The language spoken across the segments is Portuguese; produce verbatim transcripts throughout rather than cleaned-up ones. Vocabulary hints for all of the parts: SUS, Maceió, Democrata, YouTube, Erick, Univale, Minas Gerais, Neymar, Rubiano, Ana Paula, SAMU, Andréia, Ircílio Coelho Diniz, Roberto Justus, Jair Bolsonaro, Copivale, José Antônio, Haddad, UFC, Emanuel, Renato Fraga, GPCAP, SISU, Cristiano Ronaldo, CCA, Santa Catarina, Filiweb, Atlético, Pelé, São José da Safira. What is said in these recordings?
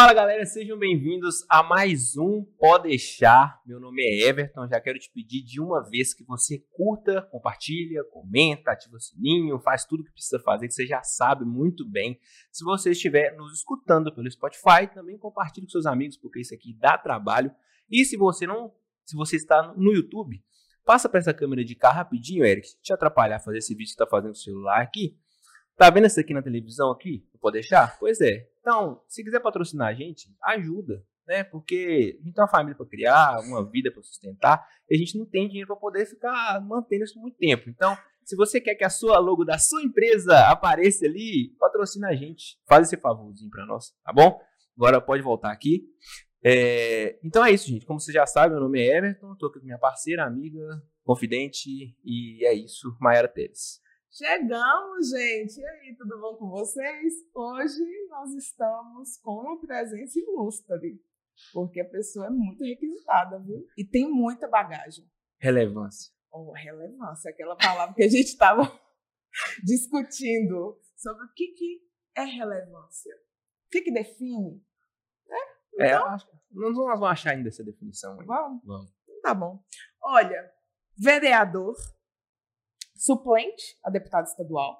Fala galera, sejam bem-vindos a mais um Pode Deixar. Meu nome é Everton, já quero te pedir de uma vez que você curta, compartilha, comenta, ativa o sininho, faz tudo o que precisa fazer, que você já sabe muito bem. Se você estiver nos escutando pelo Spotify, também compartilhe com seus amigos, porque isso aqui dá trabalho. E se você não, se você está no YouTube, passa para essa câmera de cá rapidinho, Eric, se te atrapalhar fazer esse vídeo que está fazendo com o celular aqui. Tá vendo isso aqui na televisão aqui? Pode deixar? Pois é. Então, se quiser patrocinar a gente, ajuda, né? Porque a gente tem uma família para criar, uma vida para sustentar, e a gente não tem dinheiro para poder ficar mantendo isso por muito tempo. Então, se você quer que a sua logo da sua empresa apareça ali, patrocina a gente. Faz esse favorzinho para nós, tá bom? Agora pode voltar aqui. É... Então é isso, gente. Como você já sabe, meu nome é Everton, tô aqui com minha parceira, amiga, confidente, e é isso, Mayara Teles. Chegamos, gente! E aí, tudo bom com vocês? Hoje nós estamos com uma presença ilustre, porque a pessoa é muito requisitada, viu? E tem muita bagagem. Relevância. Oh, relevância, aquela palavra que a gente estava discutindo sobre o que, que é relevância. O que, que define? É, então, é, nós vamos achar ainda essa definição. Hein? Vamos? Vamos. Tá bom. Olha, vereador... suplente a deputada estadual,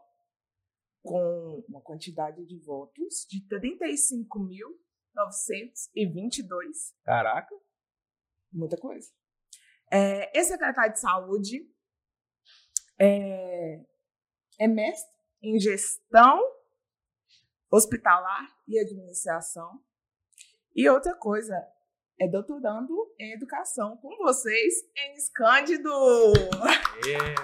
com uma quantidade de votos de trinta e cinco mil, novecentos e vinte e dois. Caraca! Muita coisa. É, ex-secretário de saúde, é, é mestre em gestão hospitalar e administração. E outra coisa, é doutorando em educação. Com vocês, Enes Cândido! Yeah.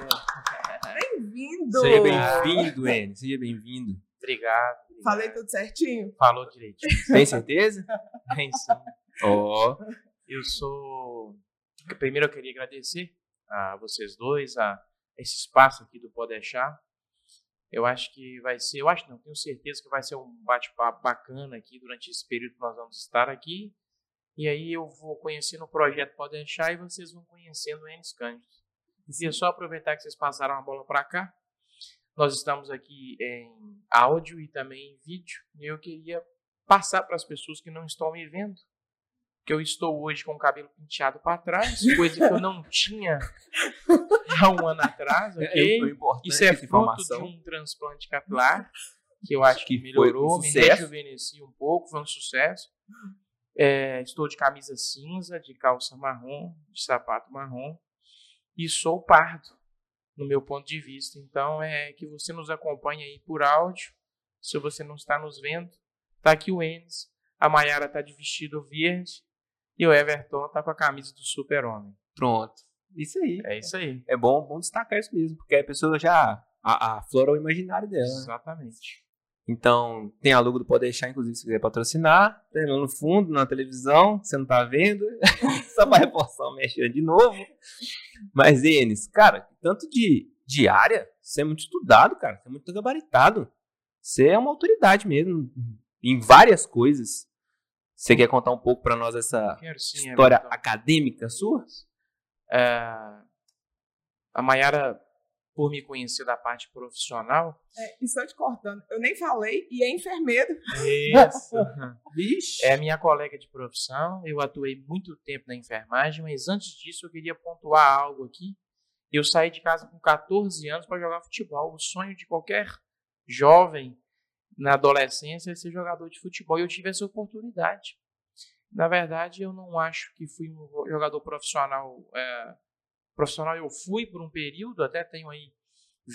Bem-vindo! Seja bem-vindo, Enes. Seja bem-vindo. Obrigado, obrigado. Falei tudo certinho? Falou direitinho. Tem certeza? Tem sim. Ó. Oh. Eu sou... Primeiro eu queria agradecer a vocês dois, a esse espaço aqui do Pode Deixar. Eu acho que vai ser... Eu acho não, tenho certeza que vai ser um bate-papo bacana aqui durante esse período que nós vamos estar aqui. E aí eu vou conhecendo o projeto Pode Deixar e vocês vão conhecendo o Enes Cândido. Queria só aproveitar que vocês passaram a bola para cá. Nós estamos aqui em áudio e também em vídeo. E eu queria passar para as pessoas que não estão me vendo que eu estou hoje com o cabelo penteado para trás, coisa que eu não tinha há um ano atrás. Okay? É, isso é fruto informação. de um transplante capilar, que eu acho que melhorou, um me rejuvenesci um pouco, foi um sucesso. É, estou de camisa cinza, de calça marrom, de sapato marrom. E sou pardo, no meu ponto de vista. Então, é que você nos acompanhe aí por áudio. Se você não está nos vendo, tá aqui o Enes. A Mayara tá de vestido verde. E o Everton tá com a camisa do Super-Homem. Pronto. Isso aí. É isso aí. É bom, bom destacar isso mesmo, porque a pessoa já aflora o imaginário dela. Exatamente. Né? Então, tem a logo do Pode Deixar, inclusive, se quiser patrocinar. Tem lá no fundo, na televisão, você não tá vendo. Só para reforçar o mexendo de novo. Mas, Enes, cara, tanto de, de área, você é muito estudado, cara. Você é muito gabaritado. Você é uma autoridade mesmo em várias coisas. Você quer contar um pouco para nós essa Quero, sim, história é acadêmica sua? É, a Mayara... por me conhecer da parte profissional. É, e só te cortando, eu nem falei, e é enfermeiro. Isso. Vixe. É minha colega de profissão, eu atuei muito tempo na enfermagem, mas antes disso eu queria pontuar algo aqui. Eu saí de casa com quatorze anos para jogar futebol. O sonho de qualquer jovem na adolescência é ser jogador de futebol, e eu tive essa oportunidade. Na verdade, eu não acho que fui um jogador profissional... É, profissional eu fui por um período, até tenho aí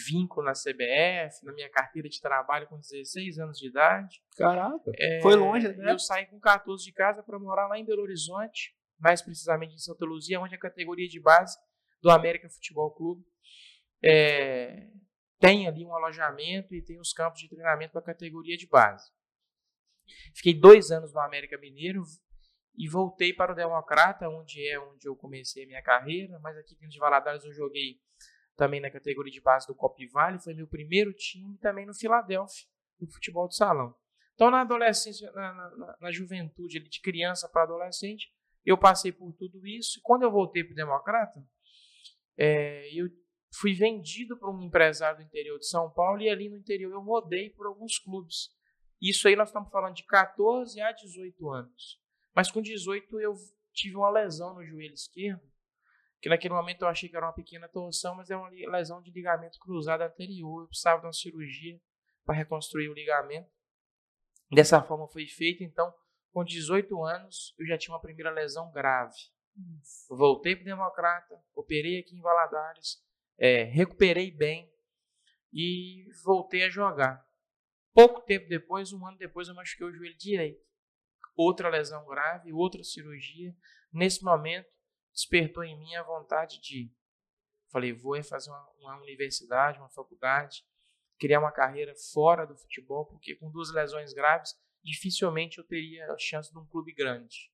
vínculo na C B F, na minha carteira de trabalho com dezesseis anos de idade. Caraca, é, foi longe, né? Eu saí com quatorze de casa para morar lá em Belo Horizonte, mais precisamente em Santa Luzia, onde a categoria de base do América Futebol Clube é, tem ali um alojamento e tem os campos de treinamento para a categoria de base. Fiquei dois anos no América Mineiro, e voltei para o Democrata, onde é onde eu comecei a minha carreira, mas aqui dentro de Valadares eu joguei também na categoria de base do Copivale, foi meu primeiro time, também no Filadélfia, no futebol de salão. Então, na adolescência, na, na, na juventude, de criança para adolescente, eu passei por tudo isso. E quando eu voltei para o Democrata, é, eu fui vendido para um empresário do interior de São Paulo, e ali no interior eu rodei por alguns clubes. Isso aí nós estamos falando de quatorze a dezoito anos. Mas com dezoito eu tive uma lesão no joelho esquerdo, que naquele momento eu achei que era uma pequena torção, mas era uma lesão de ligamento cruzado anterior. Eu precisava de uma cirurgia para reconstruir o ligamento. Dessa forma foi feito. Então, com dezoito anos, eu já tinha uma primeira lesão grave. Isso. Voltei para o Democrata, operei aqui em Valadares, é, recuperei bem e voltei a jogar. Pouco tempo depois, um ano depois, eu machuquei o joelho direito. Outra lesão grave, outra cirurgia. Nesse momento, despertou em mim a vontade de... Falei, vou fazer uma, uma universidade, uma faculdade, criar uma carreira fora do futebol, porque com duas lesões graves, dificilmente eu teria a chance de um clube grande.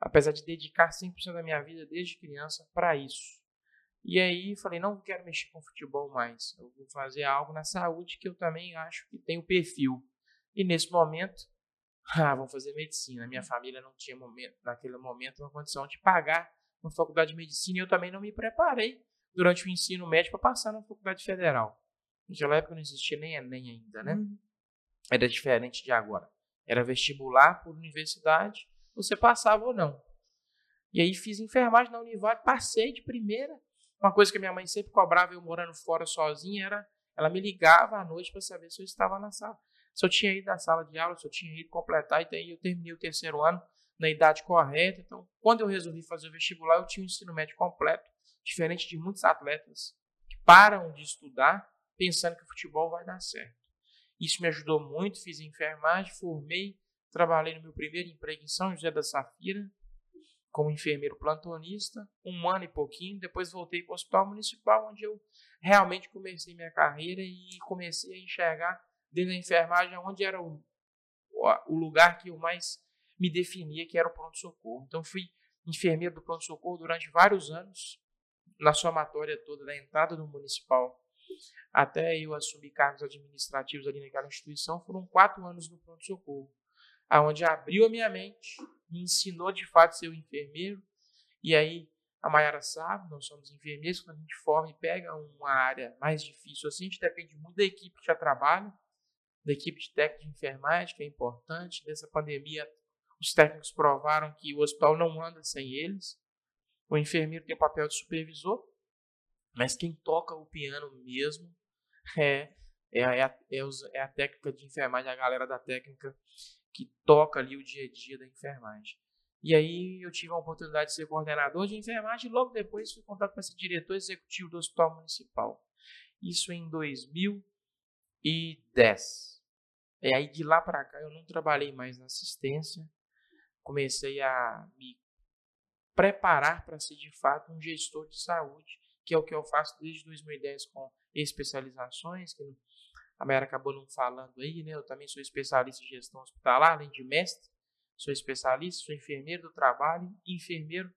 Apesar de dedicar cem por cento da minha vida desde criança para isso. E aí falei, não quero mexer com futebol mais. Eu vou fazer algo na saúde que eu também acho que tem o perfil. E nesse momento, ah, vamos fazer medicina. Minha família não tinha momento, naquele momento uma condição de pagar uma faculdade de medicina. E eu também não me preparei durante o ensino médio para passar na faculdade federal. Naquela época não existia nem Enem ainda, né? Uhum. Era diferente de agora. Era vestibular por universidade, você passava ou não. E aí fiz enfermagem na Univale, passei de primeira. Uma coisa que minha mãe sempre cobrava, eu morando fora sozinha, era ela me ligava à noite para saber se eu estava na sala. Se eu tinha ido da sala de aula, se eu tinha ido completar, e daí eu terminei o terceiro ano na idade correta. Então, quando eu resolvi fazer o vestibular, eu tinha o ensino médio completo, diferente de muitos atletas que param de estudar pensando que o futebol vai dar certo. Isso me ajudou muito, fiz enfermagem, formei, trabalhei no meu primeiro emprego em São José da Safira, como enfermeiro plantonista, um ano e pouquinho. Depois voltei para o Hospital Municipal, onde eu realmente comecei minha carreira e comecei a enxergar dentro da enfermagem onde era o, o lugar que eu mais me definia, que era o pronto-socorro. Então, fui enfermeiro do pronto-socorro durante vários anos, na somatória toda da entrada do Municipal até eu assumir cargos administrativos ali naquela instituição. Foram quatro anos no pronto-socorro, aonde abriu a minha mente, me ensinou de fato a ser um enfermeiro. E aí a Mayara sabe, nós somos enfermeiros, quando a gente forma e pega uma área mais difícil assim, a gente depende muito da equipe que já trabalha, da equipe de técnico de enfermagem, que é importante. Nessa pandemia, os técnicos provaram que o hospital não anda sem eles. O enfermeiro tem o papel de supervisor, mas quem toca o piano mesmo é, é, é, a, é, os, é a técnica de enfermagem, a galera da técnica que toca ali o dia a dia da enfermagem. E aí eu tive a oportunidade de ser coordenador de enfermagem e logo depois fui contratado para ser diretor executivo do Hospital Municipal. Isso em dois mil e dez. E aí de lá para cá eu não trabalhei mais na assistência. Comecei a me preparar para ser de fato um gestor de saúde, que é o que eu faço desde dois mil e dez com especializações, que a Mayara acabou não falando aí, né? Eu também sou especialista em gestão hospitalar, além de mestre, sou especialista, sou enfermeiro do trabalho, enfermeiro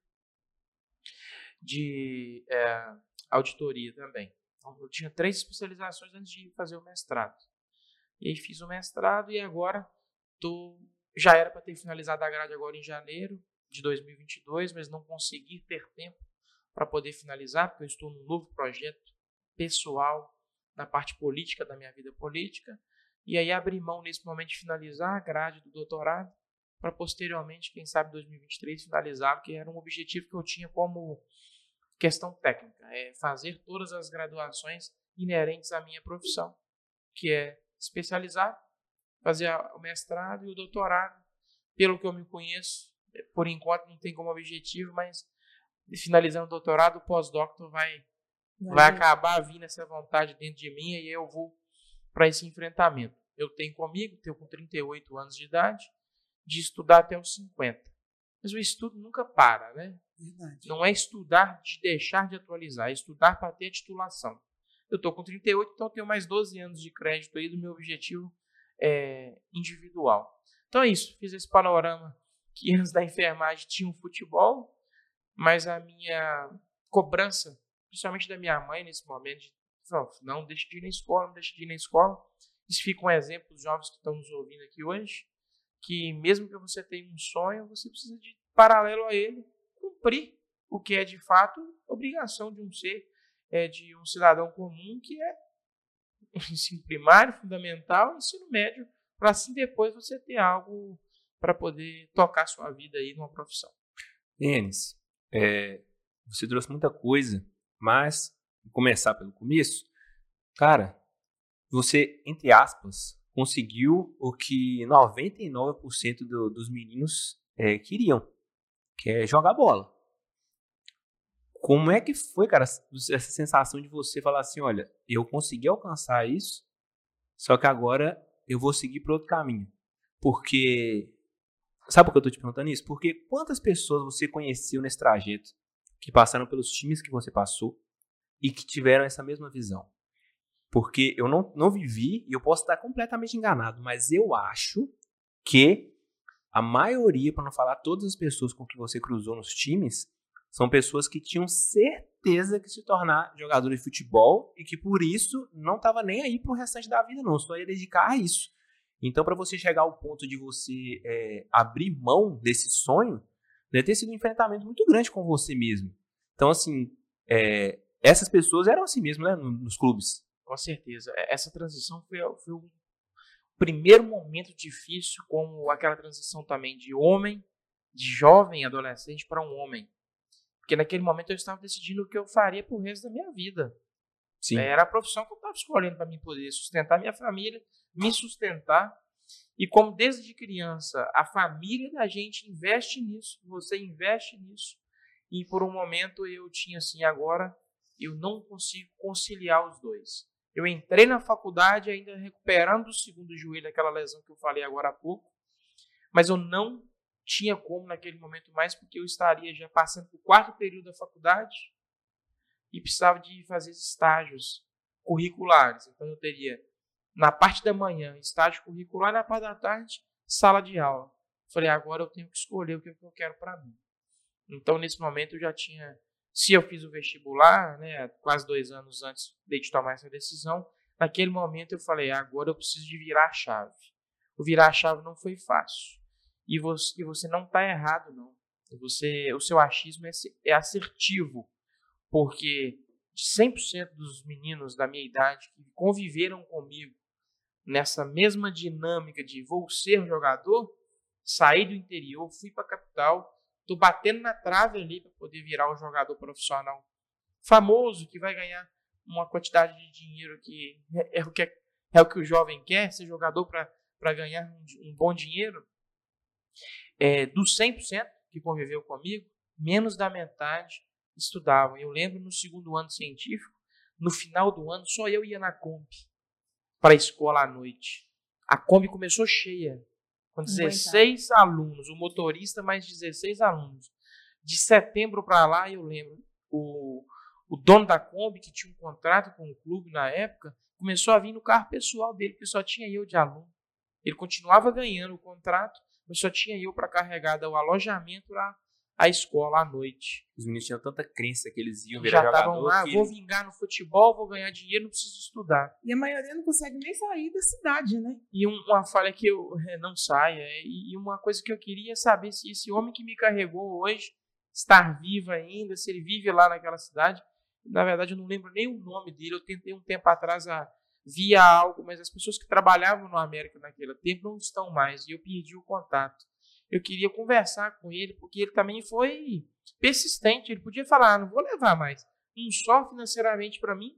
de é, auditoria também. Então, eu tinha três especializações antes de fazer o mestrado. E aí fiz o mestrado e agora tô, já era para ter finalizado a grade agora em janeiro de dois mil e vinte e dois, mas não consegui ter tempo para poder finalizar, porque eu estou num novo projeto pessoal na parte política da minha vida política, e aí abri mão nesse momento de finalizar a grade do doutorado para posteriormente, quem sabe, dois mil e vinte e três finalizar, porque era um objetivo que eu tinha como questão técnica, é fazer todas as graduações inerentes à minha profissão, que é especializar, fazer o mestrado e o doutorado. Pelo que eu me conheço, por enquanto não tem como objetivo, mas finalizando o doutorado, o pós-doctor vai, vai acabar vindo essa vontade dentro de mim e eu vou para esse enfrentamento. Eu tenho comigo, tenho com trinta e oito anos de idade, de estudar até os cinquenta. Mas o estudo nunca para, né? Verdade. Não é estudar de deixar de atualizar, é estudar para ter a titulação. Eu estou com trinta e oito, então eu tenho mais doze anos de crédito aí do meu objetivo é, individual. Então é isso, fiz esse panorama que antes da enfermagem tinha um futebol, mas a minha cobrança, principalmente da minha mãe nesse momento, de, não deixa de ir na escola, não deixa de ir na escola. Isso fica um exemplo dos jovens que estão nos ouvindo aqui hoje, que mesmo que você tenha um sonho, você precisa de, paralelo a ele, cumprir o que é de fato obrigação de um ser, é, de um cidadão comum, que é ensino primário, fundamental, ensino médio, para assim depois você ter algo para poder tocar sua vida aí numa profissão. Enes, é, você trouxe muita coisa, mas, vou começar pelo começo, cara, você, entre aspas, conseguiu o que noventa e nove por cento do, dos meninos é, queriam, que é jogar bola. Como é que foi, cara, essa sensação de você falar assim, olha, eu consegui alcançar isso, só que agora eu vou seguir para outro caminho? Porque, sabe por que eu tô te perguntando isso? Porque quantas pessoas você conheceu nesse trajeto que passaram pelos times que você passou e que tiveram essa mesma visão? Porque eu não, não vivi, e eu posso estar completamente enganado, mas eu acho que a maioria, para não falar todas as pessoas com que você cruzou nos times, são pessoas que tinham certeza que se tornar jogador de futebol e que por isso não estava nem aí para o restante da vida não, só ia dedicar a isso. Então, para você chegar ao ponto de você é, abrir mão desse sonho, deve ter sido um enfrentamento muito grande com você mesmo. Então, assim, é, essas pessoas eram assim mesmo, né, nos clubes. Com certeza. Essa transição foi, foi o primeiro momento difícil, como aquela transição também de homem, de jovem adolescente para um homem. Porque naquele momento eu estava decidindo o que eu faria pro resto da minha vida. Sim. Era a profissão que eu estava escolhendo para mim poder sustentar minha família, me sustentar. E como desde criança a família da gente investe nisso, você investe nisso. E por um momento eu tinha assim, agora eu não consigo conciliar os dois. Eu entrei na faculdade ainda recuperando o segundo joelho, aquela lesão que eu falei agora há pouco, mas eu não tinha como naquele momento mais, porque eu estaria já passando para o quarto período da faculdade e precisava de fazer estágios curriculares. Então eu teria na parte da manhã, estágio curricular, na parte da tarde, sala de aula. Falei, agora eu tenho que escolher o que eu quero para mim. Então, nesse momento, eu já tinha... Se eu fiz o vestibular, né, quase dois anos antes de tomar essa decisão, naquele momento eu falei, agora eu preciso de virar a chave. O virar a chave não foi fácil. E você, e você não está errado, não. Você, o seu achismo é, é assertivo, porque cem por cento dos meninos da minha idade que conviveram comigo nessa mesma dinâmica de vou ser jogador, saí do interior, fui para a capital, estou batendo na trave ali para poder virar um jogador profissional famoso, que vai ganhar uma quantidade de dinheiro que é, é, o, que é, é o que o jovem quer, ser jogador para ganhar um, um bom dinheiro. É, dos cem por cento que conviveu comigo, menos da metade estudavam. Eu lembro no segundo ano científico, no final do ano, só eu ia na Kombi para a escola à noite. A Kombi começou cheia, com dezesseis alunos, o motorista mais dezesseis alunos. De setembro para lá, eu lembro, o, o dono da Kombi, que tinha um contrato com o clube na época, começou a vir no carro pessoal dele, porque só tinha eu de aluno. Ele continuava ganhando o contrato, mas só tinha eu para carregar o alojamento lá, a escola à noite. Os meninos tinham tanta crença que eles iam virar jogador. Já estavam lá, que... vou vingar no futebol, vou ganhar dinheiro, não preciso estudar. E a maioria não consegue nem sair da cidade, né? E uma falha que eu não saia, e uma coisa que eu queria saber se esse homem que me carregou hoje está vivo ainda, se ele vive lá naquela cidade. Na verdade, eu não lembro nem o nome dele, eu tentei um tempo atrás a... via algo, mas as pessoas que trabalhavam no América naquele tempo não estão mais, e eu perdi o contato. Eu queria conversar com ele, porque ele também foi persistente, ele podia falar, ah, não vou levar mais, um só financeiramente para mim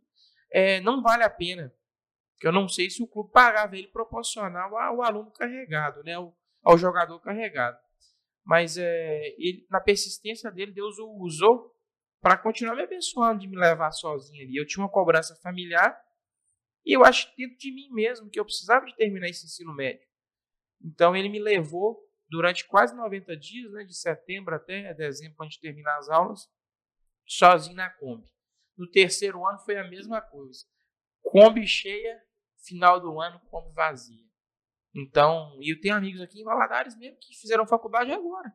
é, não vale a pena, porque eu não sei se o clube pagava ele proporcional ao aluno carregado, né, ao, ao jogador carregado. Mas é, ele, na persistência dele, Deus o usou para continuar me abençoando de me levar sozinho ali. Eu tinha uma cobrança familiar, e eu acho dentro de mim mesmo que eu precisava de terminar esse ensino médio. Então, ele me levou durante quase noventa dias, né, de setembro até dezembro, antes de terminar as aulas, sozinho na Kombi. No terceiro ano foi a mesma coisa. Kombi cheia, final do ano, Kombi vazia. Então, e eu tenho amigos aqui em Valadares mesmo que fizeram faculdade agora.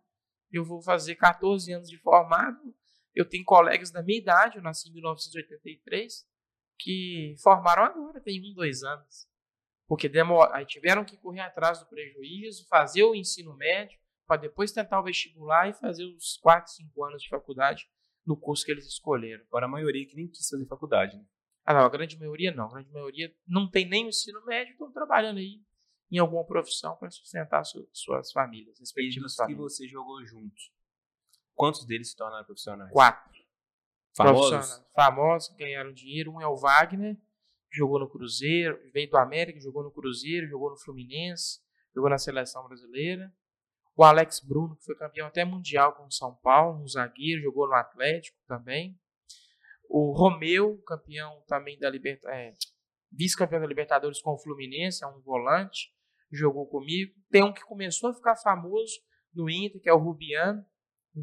Eu vou fazer quatorze anos de formado. Eu tenho colegas da minha idade, eu nasci em mil novecentos e oitenta e três, que formaram agora, tem um, dois anos. Porque demora, aí tiveram que correr atrás do prejuízo, fazer o ensino médio, para depois tentar o vestibular e fazer os quatro, cinco anos de faculdade no curso que eles escolheram. Agora a maioria que nem quis fazer faculdade, né? Ah, não, a grande maioria não. A grande maioria não tem nem o ensino médio, estão trabalhando aí em alguma profissão para sustentar su, suas famílias. Respectivos que você jogou juntos. Quantos deles se tornaram profissionais? Quatro. Famosos? Famosos, ganharam dinheiro. Um é o Wagner, que jogou no Cruzeiro, veio do América, jogou no Cruzeiro, jogou no Fluminense, jogou na Seleção Brasileira. O Alex Bruno, que foi campeão até mundial com o São Paulo, um zagueiro, jogou no Atlético também. O Romeu, campeão também da Libertadores, é, vice-campeão da Libertadores com o Fluminense, é um volante, jogou comigo. Tem um que começou a ficar famoso no Inter, que é o Rubiano.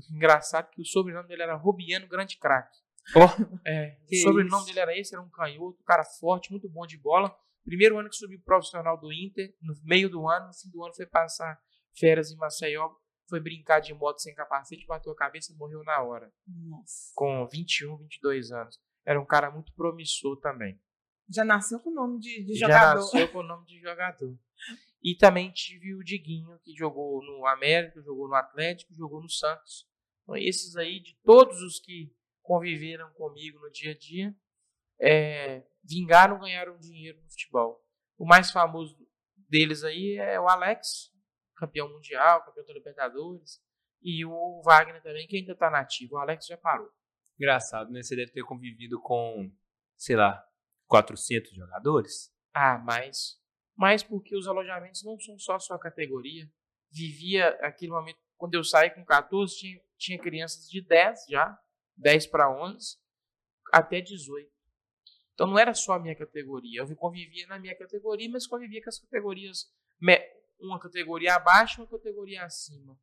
Engraçado que o sobrenome dele era Rubiano, grande craque. Oh, é, o sobrenome isso? dele era esse, era um canhoto, um cara forte, muito bom de bola. Primeiro ano que subiu profissional do Inter, no meio do ano, no fim do ano foi passar férias em Maceió, foi brincar de moto sem capacete, bateu a cabeça e morreu na hora. Nossa. Com vinte e um, vinte e dois anos. Era um cara muito promissor também. Já nasceu com o nome de, de Já jogador. Já nasceu com o nome de jogador. E também tive o Diguinho, que jogou no América, jogou no Atlético, jogou no Santos. Então, esses aí, de todos os que conviveram comigo no dia a dia, é, vingaram, ganharam dinheiro no futebol. O mais famoso deles aí é o Alex, campeão mundial, campeão da Libertadores, e o Wagner também, que ainda está nativo. O Alex já parou. Engraçado, né? Você deve ter convivido com, sei lá, quatrocentos jogadores? Ah, mais. Mais porque os alojamentos não são só a sua categoria. Vivia aquele momento, quando eu saí com quatorze, tinha, tinha crianças de dez já, dez para onze, até dezoito. Então não era só a minha categoria. Eu convivia na minha categoria, mas convivia com as categorias, uma categoria abaixo, uma categoria acima.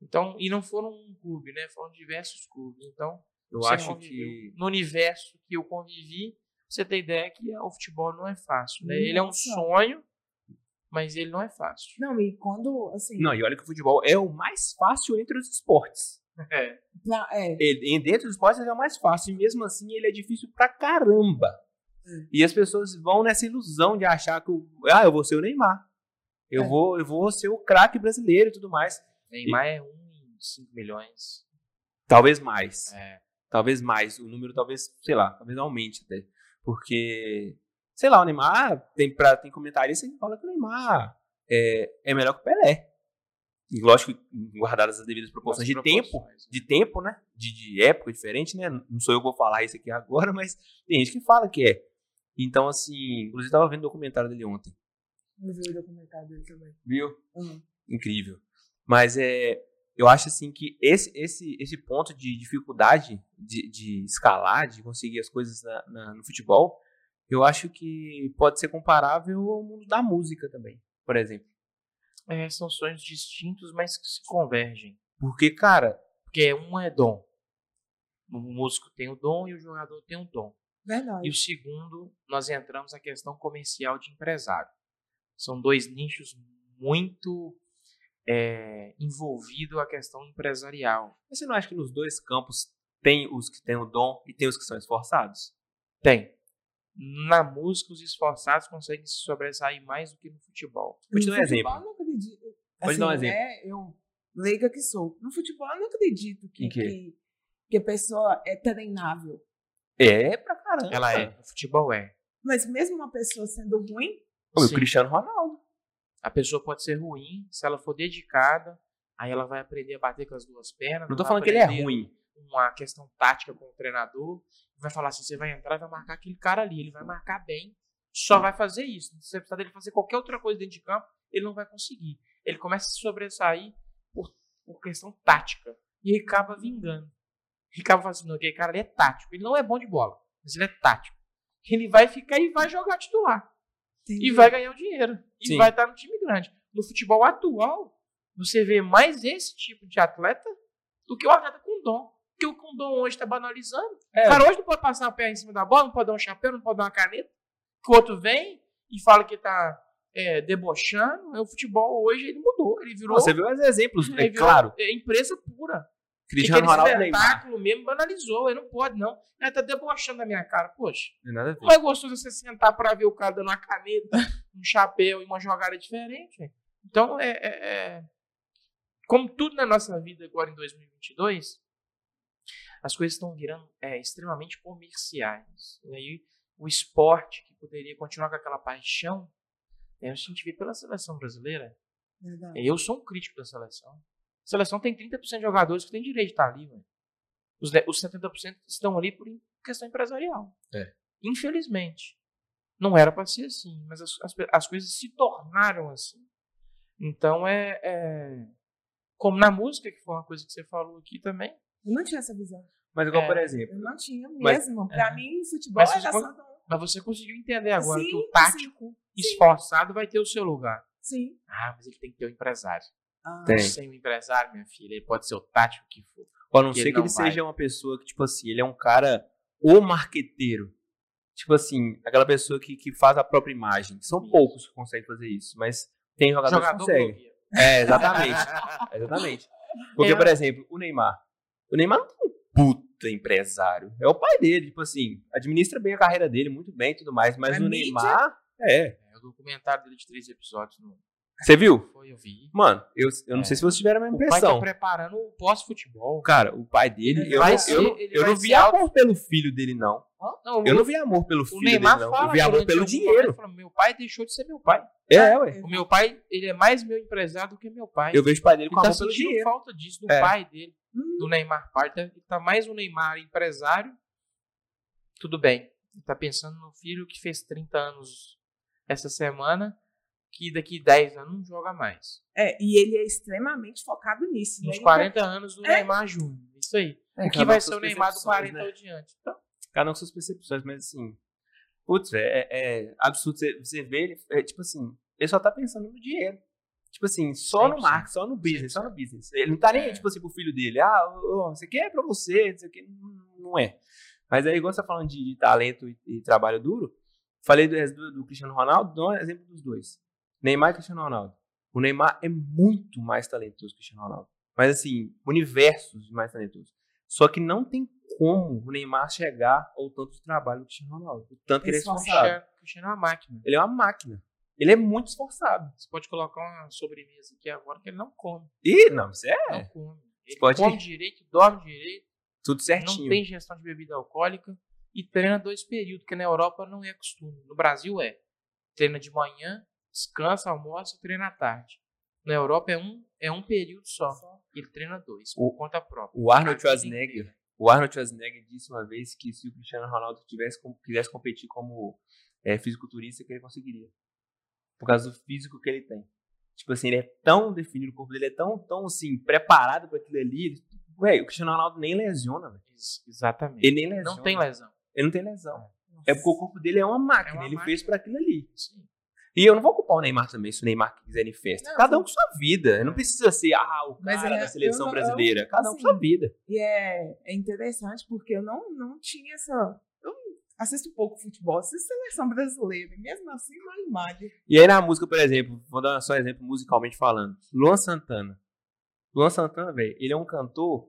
Então, e não foram um clube, né? Foram diversos clubes. Então, eu acho que no universo que eu convivi, você tem ideia que o futebol não é fácil, né? Nossa. Ele é um sonho, mas ele não é fácil. Não, e quando, assim... Não, e olha que o futebol é o mais fácil entre os esportes. É. Não, é. Ele, dentro dos esportes ele é o mais fácil, e mesmo assim ele é difícil pra caramba. É. E as pessoas vão nessa ilusão de achar que, ah, eu vou ser o Neymar. Eu, é. vou, eu vou ser o craque brasileiro e tudo mais. Neymar e... é um em cinco milhões. Talvez mais. É. Talvez mais. O número talvez, sei lá, talvez aumente até. Porque, sei lá, o Neymar, tem, pra, tem comentarista que fala que o Neymar é, é melhor que o Pelé. E lógico, guardadas as devidas proporções, de, proporções tempo, né? de tempo, né? De, de época diferente, né? Não sou eu que vou falar isso aqui agora, mas tem gente que fala que é. Então, assim, inclusive estava vendo o documentário dele ontem. Eu vi o documentário dele também. Viu? Uhum. Incrível. Mas é, eu acho assim que esse, esse, esse ponto de dificuldade de, de escalar, de conseguir as coisas na, na, no futebol, eu acho que pode ser comparável ao mundo da música também, por exemplo. É, são sonhos distintos, mas que se convergem. Porque, cara... Porque um é dom. O músico tem o dom e o jogador tem o dom. Verdade. E o segundo, nós entramos na questão comercial de empresário. São dois nichos muito é, envolvidos a questão empresarial. Mas você não acha que nos dois campos tem os que têm o dom e tem os que são esforçados? Tem. Na música, os esforçados conseguem se sobressair mais do que no futebol. Vou te dar um exemplo. Eu não acredito. Vou te dar um exemplo. É, eu, leiga que sou. No futebol, eu não acredito que, que, que a pessoa é treinável. É, pra caramba. Ela é. No futebol é. Mas mesmo uma pessoa sendo ruim... O Cristiano Ronaldo. A pessoa pode ser ruim, se ela for dedicada, aí ela vai aprender a bater com as duas pernas. Não tô falando que ele é ruim. Uma questão tática com o treinador, vai falar assim, você vai entrar e vai marcar aquele cara ali, ele vai marcar bem, só vai fazer isso. Se você precisar dele fazer qualquer outra coisa dentro de campo, ele não vai conseguir. Ele começa a se sobressair por, por questão tática. E ele acaba vingando. Ele acaba falando assim, não, aquele cara ali é tático. Ele não é bom de bola, mas ele é tático. Ele vai ficar e vai jogar titular. Entendi. E vai ganhar o dinheiro. E Sim. vai estar no time grande. No futebol atual, você vê mais esse tipo de atleta do que o atleta com dom. Porque o com dom hoje está banalizando. É. O cara hoje não pode passar o pé em cima da bola, não pode dar um chapéu, não pode dar uma caneta. Que o outro vem e fala que está é, debochando. O futebol hoje ele mudou. Ele virou... Você viu os exemplos, é claro. É empresa pura. Cristiano Ronaldo Neymar. Aquele espetáculo mesmo banalizou. Ele não pode, não. Ele tá debochando da minha cara. Poxa, não é gostoso você sentar para ver o cara dando uma caneta, um chapéu e uma jogada diferente. Véio. Então, é, é, é... como tudo na nossa vida agora em dois mil e vinte e dois, as coisas estão virando é, extremamente comerciais. E aí, o esporte, que poderia continuar com aquela paixão, A gente vê pela seleção brasileira. Verdade. Eu sou um crítico da seleção. A seleção tem trinta por cento de jogadores que tem direito de estar ali, velho. Os, os setenta por cento estão ali por questão empresarial. É. Infelizmente. Não era para ser assim, mas as, as, as coisas se tornaram assim. Então, é, é... Como na música, que foi uma coisa que você falou aqui também. Eu não tinha essa visão. Mas igual, é, por exemplo... Eu não tinha mesmo. Para é. mim, futebol mas, era só... Mas você conseguiu entender agora, sim, que o tático, sim, esforçado, sim, vai ter o seu lugar. Sim. Ah, mas ele tem que ter o um empresário. Ah. Tem. Sem o um empresário, minha filha, ele pode ser o tático que for. A não ser que ele, ele seja uma pessoa que, tipo assim, ele é um cara ou marqueteiro. Tipo assim, aquela pessoa que, que faz a própria imagem. São isso. poucos que conseguem fazer isso, mas tem jogadores Jogador que conseguem. Blogueiro. É, exatamente. Exatamente. Porque, é. por exemplo, o Neymar. O Neymar não é um puta empresário. É o pai dele, tipo assim, administra bem a carreira dele, muito bem e tudo mais. Mas a o mídia? Neymar... É. é. O documentário dele de três episódios. No... Você viu? Foi, eu vi. Mano, eu, eu é. não sei se vocês tiveram a mesma impressão. O pai tá preparando o pós-futebol. Cara, o pai dele... Ele eu não, ser, eu, eu não vi amor alto. pelo filho dele, não. Não, eu não vi amor pelo filho dele, não. Eu vi amor pelo dinheiro. Fala, meu pai deixou de ser meu pai. É, é, ué. O meu pai, ele é mais meu empresário do que meu pai. Eu vejo o pai dele com ele amor tá pelo dinheiro. falta disso do é. pai dele, hum. do Neymar pai. Ele tá mais um Neymar empresário. Tudo bem. Ele tá pensando no filho que fez trinta anos essa semana, que daqui dez anos não joga mais. É, e ele é extremamente focado nisso. Nos né? quarenta anos do é. Neymar Júnior. Isso aí. É, o que vai ser o Neymar do quarenta ou diante. Então, cada um com suas percepções, mas assim, putz, é, é absurdo você, você ver ele, é, tipo assim, ele só tá pensando no dinheiro. Tipo assim, só no marketing, só no business, só no business. Ele não tá nem, tipo assim, pro filho dele, ah, oh, você quer é pra você, não sei o que, não é. Mas aí, igual você tá falando de, de talento e, e trabalho duro, falei do, do, do Cristiano Ronaldo, dou um exemplo dos dois. Neymar e Cristiano Ronaldo. O Neymar é muito mais talentoso que o Cristiano Ronaldo. Mas assim, universos mais talentosos. Só que não tem como o Neymar chegar ao tanto de trabalho do Cristiano Ronaldo. O tanto que ele é esforçado. O Cristiano é uma máquina. Ele é uma máquina. Ele é muito esforçado. Você pode colocar uma sobremesa aqui agora que ele não come. Ih, não, isso é. Não come. Ele pode... come direito, dorme direito. Tudo certinho. Não tem ingestão de bebida alcoólica. E treina dois períodos, que na Europa não é costume. No Brasil é. Treina de manhã, descansa, almoça e treina à tarde. Na Europa é um, é um período só. Ele treina dois, por o, conta própria. O Arnold Schwarzenegger, o Arnold Schwarzenegger disse uma vez que se o Cristiano Ronaldo tivesse, quisesse competir como é, fisiculturista, que ele conseguiria. Por causa do físico que ele tem. Tipo assim, ele é tão definido, o corpo dele é tão, tão assim, preparado para aquilo ali. Ele, ué, o Cristiano Ronaldo nem lesiona. Véio. Exatamente. Ele nem lesiona. Não tem lesão. Ele não tem lesão. Nossa. É porque o corpo dele é uma máquina. É uma ele máquina. fez para aquilo ali. Sim. E eu não vou culpar o Neymar também, se o Neymar quiser ir em festa. Não, Cada um com sua vida. Não precisa ser ah, o cara é, da seleção não, brasileira. Eu, Cada um assim, com sua vida. E é, é interessante porque eu não, não tinha essa... Eu assisto pouco futebol, assisto seleção brasileira. E mesmo assim, não imagem. E aí na música, por exemplo, vou dar só um exemplo musicalmente falando. Luan Santana. Luan Santana, velho, ele é um cantor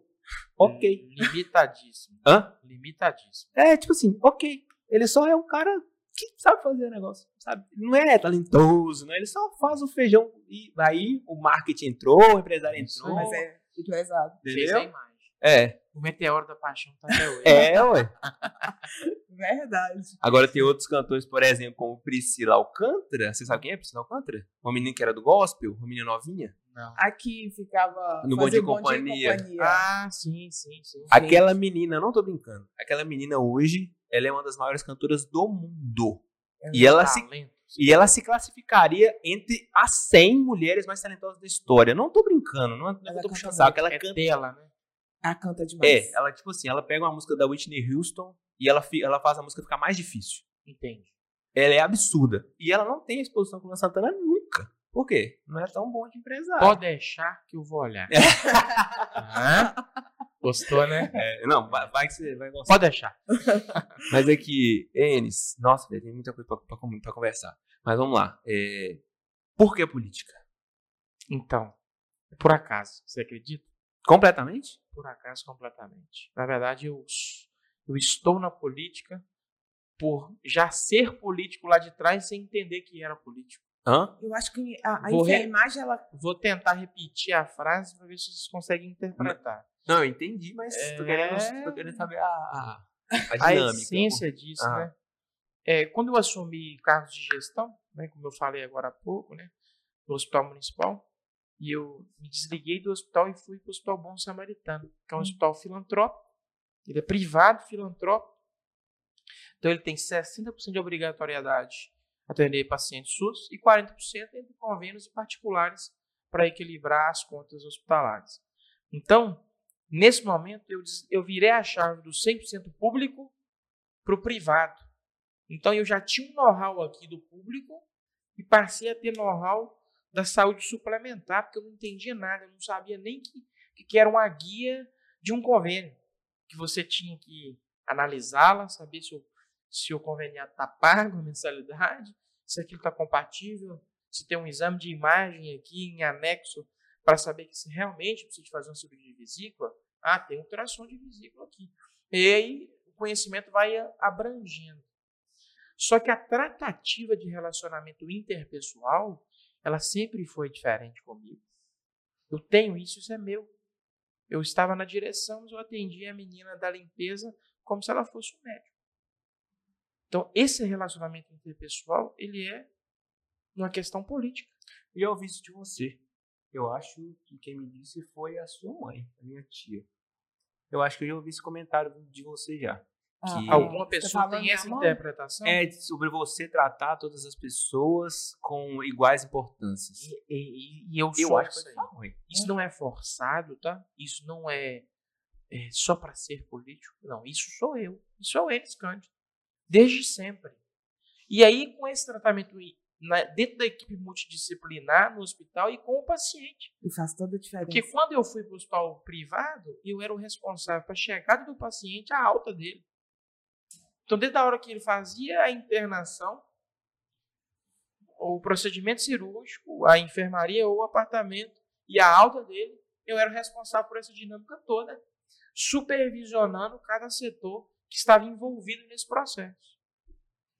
ok. Limitadíssimo. Hã? Limitadíssimo. É, tipo assim, ok. Ele só é um cara... que sabe fazer o negócio, sabe? Não é talentoso, né? Ele só faz o feijão. E aí o marketing entrou, o empresário entrou. Mas é muito pesado. Fez a imagem. É. O meteoro da paixão tá até hoje. É, ué. Verdade. Agora tem outros cantores, por exemplo, como Priscila Alcântara. Você sabe quem é Priscila Alcântara? Uma menina que era do gospel, uma menina novinha. Não. Aqui ficava... No Bom Dia e Companhia. Ah, sim, sim, sim. Aquela sim. menina, não tô brincando, aquela menina hoje... Ela é uma das maiores cantoras do mundo. É um e, ela se, e ela se classificaria entre as cem mulheres mais talentosas da história. Não tô brincando, não, não ela tô puxando saco. Ela é canta. Dela, né? Ela canta demais. É, ela, tipo assim, ela pega uma música da Whitney Houston e ela, ela faz a música ficar mais difícil. Entende? Ela é absurda. E ela não tem exposição com o Luan Santana nunca. Por quê? Não é tão bom de empresário. Pode deixar que eu vou olhar. ah, gostou, né? É, não, vai, vai que você vai gostar. Pode deixar. Mas é que, Enes, nossa, tem muita coisa pra, pra, pra conversar. Mas vamos lá. É, por que política? Então, por acaso, você acredita? Completamente? Por acaso, completamente. Na verdade, eu, eu estou na política por já ser político lá de trás sem entender que era político. Hã? Eu acho que a, a re... imagem, ela... Vou tentar repetir a frase para ver se vocês conseguem interpretar. Não, eu entendi, mas é... tô, querendo, tô querendo saber a, a dinâmica. A essência disso, ah. né? É, quando eu assumi cargos de gestão, né, como eu falei agora há pouco, né, do Hospital Municipal, e eu me desliguei do hospital e fui para o Hospital Bom Samaritano, que é um hum. hospital filantrópico, ele é privado filantrópico, então ele tem sessenta por cento de obrigatoriedade atender pacientes SUS e quarenta por cento entre convênios e particulares para equilibrar as contas hospitalares. Então, nesse momento, eu, eu virei a chave do cem por cento público para o privado. Então, eu já tinha um know-how aqui do público e passei a ter know-how da saúde suplementar, porque eu não entendia nada, eu não sabia nem que, que era uma guia de um convênio, que você tinha que analisá-la, saber se o, se o conveniado está pago a mensalidade, se aquilo está compatível, se tem um exame de imagem aqui em anexo para saber que se realmente precisa fazer uma cirurgia de vesícula, ah, tem um ultrassom de vesícula aqui. E aí o conhecimento vai abrangendo. Só que a tratativa de relacionamento interpessoal, ela sempre foi diferente comigo. Eu tenho isso, isso é meu. Eu estava na direção, mas eu atendia a menina da limpeza como se ela fosse um médico. Então, esse relacionamento interpessoal, ele é uma questão política. E eu ouvi isso de você. Eu acho que quem me disse foi a sua mãe, a minha tia. Eu acho que eu já ouvi esse comentário de você já. Ah, que alguma pessoa tem essa interpretação? É sobre você tratar todas as pessoas com iguais importâncias. E, e, e eu, eu sou acho que isso aí. Isso não é forçado, tá? Isso não é, é só para ser político. Não, isso sou eu. Isso é o Enes Cândido. Desde sempre. E aí, com esse tratamento na, dentro da equipe multidisciplinar, no hospital e com o paciente. E faz toda a diferença. Porque quando eu fui para o hospital privado, eu era o responsável para a chegada do paciente, a alta dele. Então, desde a hora que ele fazia a internação, o procedimento cirúrgico, a enfermaria ou o apartamento e a alta dele, eu era o responsável por essa dinâmica toda, supervisionando cada setor que estava envolvido nesse processo.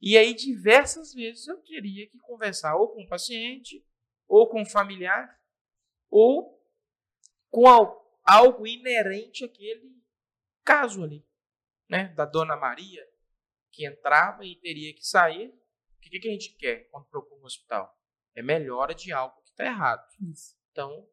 E aí, diversas vezes, eu teria que conversar ou com o paciente, ou com o familiar, ou com algo inerente àquele caso ali, né? Da Dona Maria, que entrava e teria que sair. O que, que a gente quer quando procura um hospital? É melhora de algo que está errado. Isso. Então,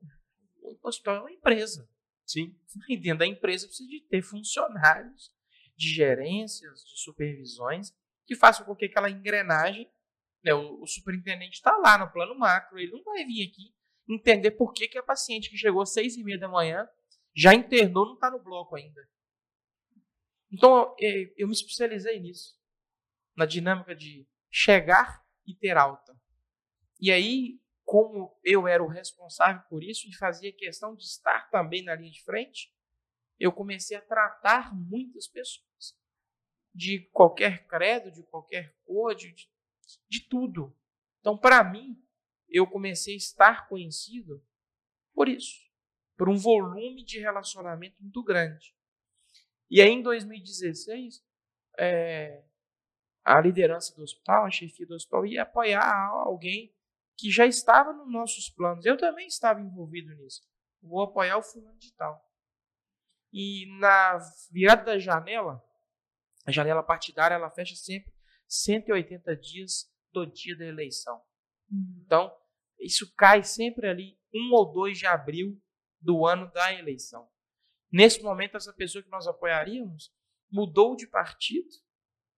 o hospital é uma empresa. Sim. E dentro da empresa precisa de ter funcionários, de gerências, de supervisões, que façam com que aquela engrenagem, né, o, o superintendente está lá no plano macro, ele não vai vir aqui entender por que, que a paciente que chegou às seis e meia da manhã, já internou, não está no bloco ainda. Então, eu me especializei nisso, na dinâmica de chegar e ter alta. E aí, como eu era o responsável por isso e fazia questão de estar também na linha de frente, eu comecei a tratar muitas pessoas, de qualquer credo, de qualquer cor, de, de tudo. Então, para mim, eu comecei a estar conhecido por isso, por um volume de relacionamento muito grande. E aí, em dois mil e dezesseis, é, a liderança do hospital, a chefia do hospital, ia apoiar alguém que já estava nos nossos planos. Eu também estava envolvido nisso. Vou apoiar o fulano de tal. E na virada da janela, a janela partidária, ela fecha sempre cento e oitenta dias do dia da eleição. Uhum. Então, isso cai sempre ali, um ou dois de abril do ano da eleição. Nesse momento, essa pessoa que nós apoiaríamos mudou de partido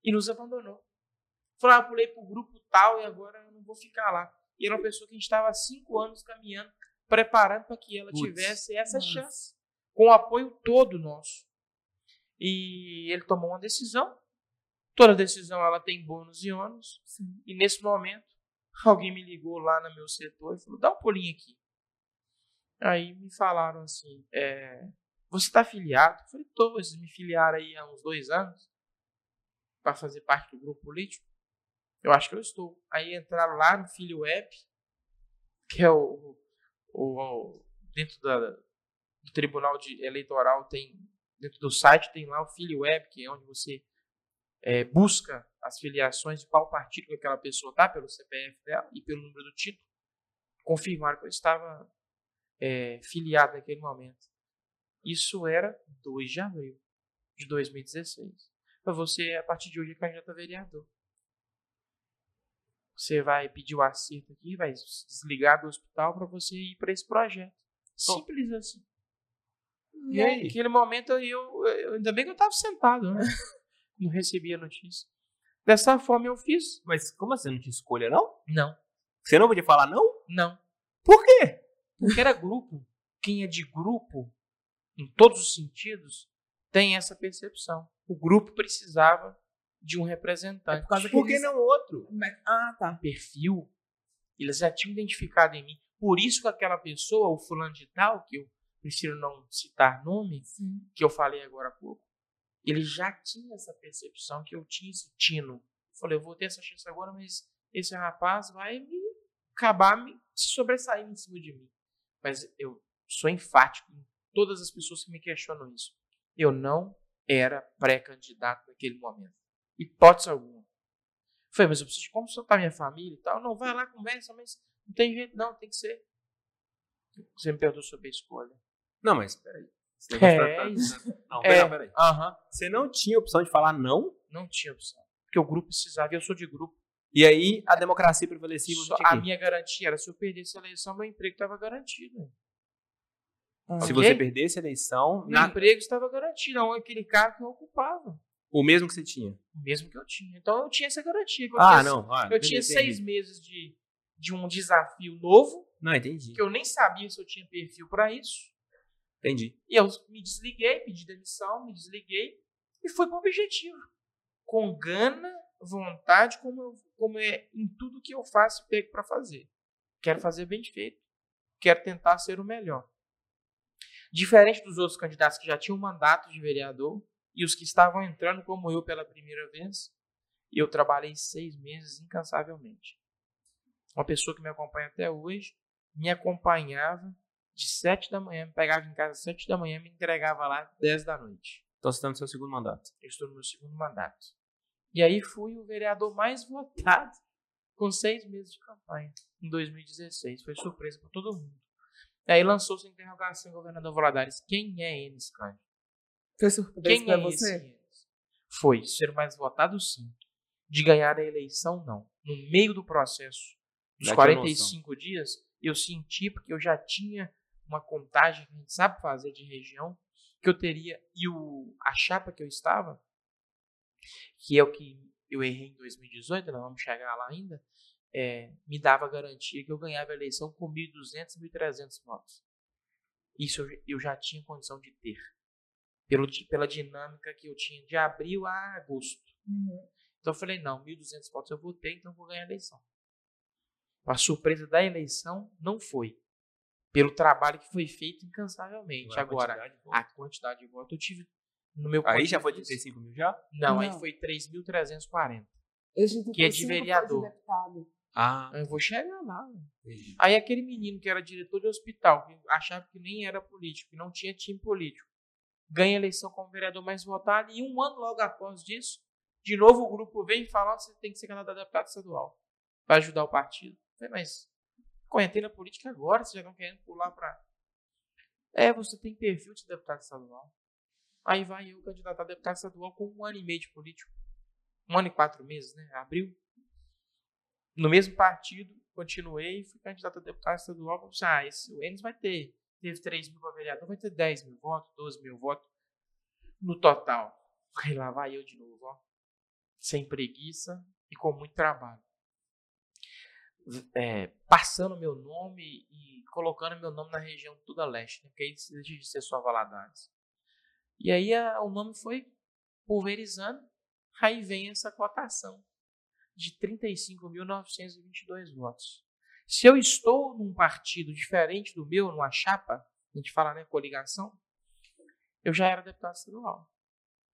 e nos abandonou. Falou, ah, pulei para o grupo tal e agora eu não vou ficar lá. E era uma pessoa que a gente estava há cinco anos caminhando, preparando para que ela Puts, tivesse essa nossa. chance, com o apoio todo nosso. E ele tomou uma decisão. Toda decisão ela tem bônus e ônus. Sim. E nesse momento, alguém me ligou lá no meu setor e falou, dá um pulinho aqui. Aí me falaram assim, é... você está filiado? Eu falei, estou, vocês me filiaram aí há uns dois anos para fazer parte do grupo político? Eu acho que eu estou. Aí entraram lá no Filiweb, que é o, o, o dentro da, do Tribunal de Eleitoral, tem, dentro do site tem lá o Filiweb, que é onde você é, busca as filiações de qual partido que aquela pessoa está, pelo C P F dela e pelo número do título. Confirmaram que eu estava é, filiado naquele momento. Isso era dois de abril de dois mil e dezesseis. Para você, a partir de hoje, é candidato a vereador. Você vai pedir o acerto aqui, vai se desligar do hospital para você ir para esse projeto. Simples assim. E, e aí? Naquele momento, eu, eu, ainda bem que eu estava sentado, né? Não recebi a notícia. Dessa forma eu fiz. Mas como assim? Não tinha escolha, não? Não. Você não podia falar não? Não. Por quê? Porque era grupo. Quem é de grupo, em todos os sentidos, tem essa percepção. O grupo precisava de um representante. É por causa Por que eles... não outro? Mas... Ah, tá. Perfil. Eles já tinham identificado em mim. Por isso que aquela pessoa, o fulano de tal, que eu prefiro não citar nome, sim, que eu falei agora há pouco, ele já tinha essa percepção que eu tinha esse tino. Eu falei, eu vou ter essa chance agora, mas esse rapaz vai me acabar me se sobressaindo em cima de mim. Mas eu sou enfático em todas as pessoas que me questionam isso. Eu não era pré-candidato naquele momento. Hipótese alguma. Eu falei, mas eu preciso consultar minha família e tal. Não, vai lá, conversa, mas não tem jeito não, tem que ser. Você me perguntou sobre a escolha. Não, mas peraí. Você é, pra... Não, é, peraí, peraí. Uh-huh. Você não tinha opção de falar não? Não tinha opção. Porque o grupo precisava, eu sou de grupo. E aí a democracia prevaleciva... Só, a minha garantia era, se eu perdesse a eleição, meu emprego estava garantido. Ah, se okay? você perdesse a eleição... Meu na... emprego estava garantido, não aquele cargo que eu ocupava. O mesmo que você tinha? O mesmo que eu tinha. Então eu tinha essa garantia. Eu ah, tinha, não. Ah, eu entendi, tinha seis entendi. meses de, de um desafio novo. Não, entendi. Que eu nem sabia se eu tinha perfil para isso. Entendi. E eu me desliguei, pedi demissão, me desliguei e fui para o objetivo. Com gana, vontade, como, eu, como é em tudo que eu faço e pego para fazer. Quero fazer bem feito. Quero tentar ser o melhor. Diferente dos outros candidatos que já tinham mandato de vereador e os que estavam entrando, como eu, pela primeira vez, eu trabalhei seis meses incansavelmente. Uma pessoa que me acompanha até hoje me acompanhava de sete da manhã, me pegava em casa às sete da manhã e me entregava lá às dez da noite. Então você está no seu segundo mandato? Eu estou no meu segundo mandato. E aí fui o vereador mais votado com seis meses de campanha, em dois mil e dezesseis. Foi surpresa para todo mundo. E aí lançou-se a interrogação, governador Valadares, quem é Enes Cândido? Foi surpresa para é você? Esse? Foi. Ser mais votado, sim. De ganhar a eleição, não. No meio do processo, dos quarenta e cinco dias, eu senti, porque eu já tinha uma contagem que a gente sabe fazer de região, que eu teria, e o, a chapa que eu estava, que é o que eu errei em dois mil e dezoito, nós vamos chegar lá ainda, é, me dava garantia que eu ganhava a eleição com mil e duzentos, mil e trezentos votos. Isso eu, eu já tinha condição de ter, pelo, pela dinâmica que eu tinha de abril a agosto. Uhum. Então eu falei, não, mil e duzentos votos eu votei, então eu vou ganhar a eleição. A surpresa da eleição não foi. Pelo trabalho que foi feito incansavelmente. Não, agora, a quantidade de votos eu tive no meu... Aí já foi de trinta e cinco mil já? Não, não, aí foi três mil trezentos e quarenta. Que é de vereador. Ah. Eu vou chegar lá. Entendi. Aí aquele menino que era diretor de hospital, que achava que nem era político, que não tinha time político, ganha a eleição como vereador mais votado e um ano logo após disso, de novo o grupo vem e fala, você tem que ser candidato a deputado estadual para ajudar o partido. Mas... Quarentena política agora, vocês já estão querendo pular pra... É, você tem perfil de deputado estadual. Aí vai eu candidatar a deputado estadual com um ano e meio de político. Um ano e quatro meses, né? Abril. No mesmo partido, continuei e fui candidato a deputado estadual. Como ah, esse, o Enes vai ter... Teve três mil para vereador, vai ter dez mil votos, doze mil votos no total. Aí lá vai eu de novo, ó. Sem preguiça e com muito trabalho. É, passando meu nome e colocando meu nome na região toda leste, né? Porque aí decidi ser só Valadares. E aí a, o nome foi pulverizando, aí vem essa cotação de trinta e cinco mil, novecentos e vinte e dois votos. Se eu estou num partido diferente do meu, numa chapa, a gente fala, né, coligação, eu já era deputado estadual.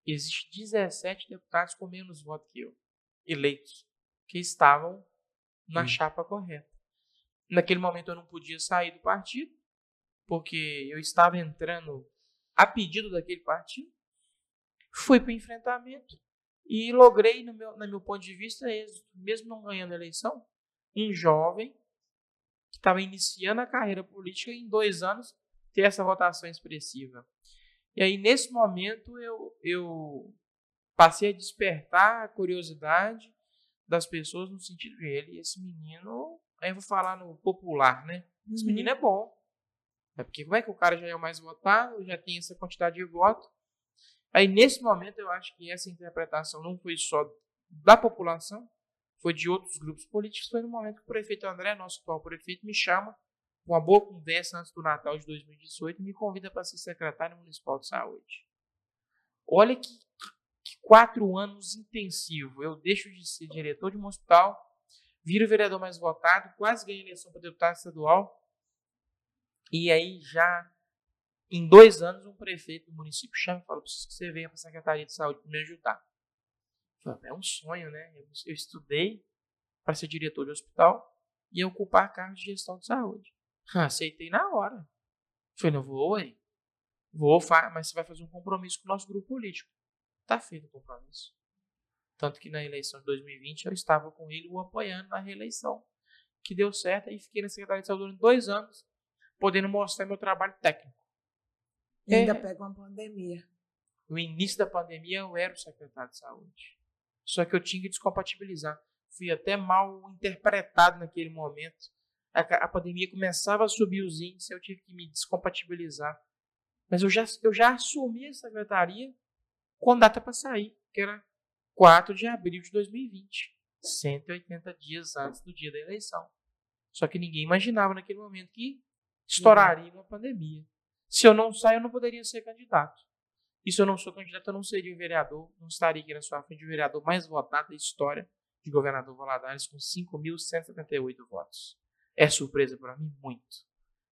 Existem dezessete deputados com menos voto que eu, eleitos, que estavam na hum. chapa correta. Naquele momento eu não podia sair do partido, porque eu estava entrando a pedido daquele partido. Fui para o enfrentamento e logrei, no meu, no meu ponto de vista, êxito, mesmo não ganhando a eleição, um jovem que estava iniciando a carreira política e em dois anos ter essa votação expressiva. E aí, nesse momento, eu, eu passei a despertar a curiosidade das pessoas no sentido dele. Esse menino, aí eu vou falar no popular, né? Esse uhum. menino é bom. É porque como é que o cara já é o mais votado, já tem essa quantidade de voto. Aí, nesse momento, eu acho que essa interpretação não foi só da população, foi de outros grupos políticos. Foi no momento que o prefeito André, nosso atual prefeito, me chama com uma boa conversa antes do Natal de dois mil e dezoito e me convida para ser secretário municipal de saúde. Olha que, que quatro anos intensivo. Eu deixo de ser diretor de um hospital, viro o vereador mais votado, quase ganhei eleição para deputado estadual. E aí, já em dois anos, um prefeito do município chama e fala: preciso que você venha para a Secretaria de Saúde para me ajudar. É um sonho, né? Eu, eu estudei para ser diretor de hospital e ocupar cargo de gestão de saúde. Aceitei na hora. Falei: não vou, hein? Vou, mas você vai fazer um compromisso com o nosso grupo político. Tá feito o compromisso. Tanto que na eleição de dois mil e vinte eu estava com ele o apoiando na reeleição, que deu certo, e fiquei na Secretaria de Saúde durante dois anos, podendo mostrar meu trabalho técnico. E ainda é, pega uma pandemia. No início da pandemia eu era o secretário de saúde. Só que eu tinha que descompatibilizar. Fui até mal interpretado naquele momento. A, a pandemia começava a subir os índices, eu tive que me descompatibilizar. Mas eu já, eu já assumi a secretaria com data para sair, que era quatro de abril de dois mil e vinte, cento e oitenta dias antes do dia da eleição. Só que ninguém imaginava naquele momento que estouraria uma pandemia. Se eu não saio, eu não poderia ser candidato. E se eu não sou candidato, eu não seria um vereador, não estaria aqui na sua frente, o vereador mais votado da história de Governador Valadares, com cinco mil cento e setenta e oito votos. É surpresa para mim? Muito.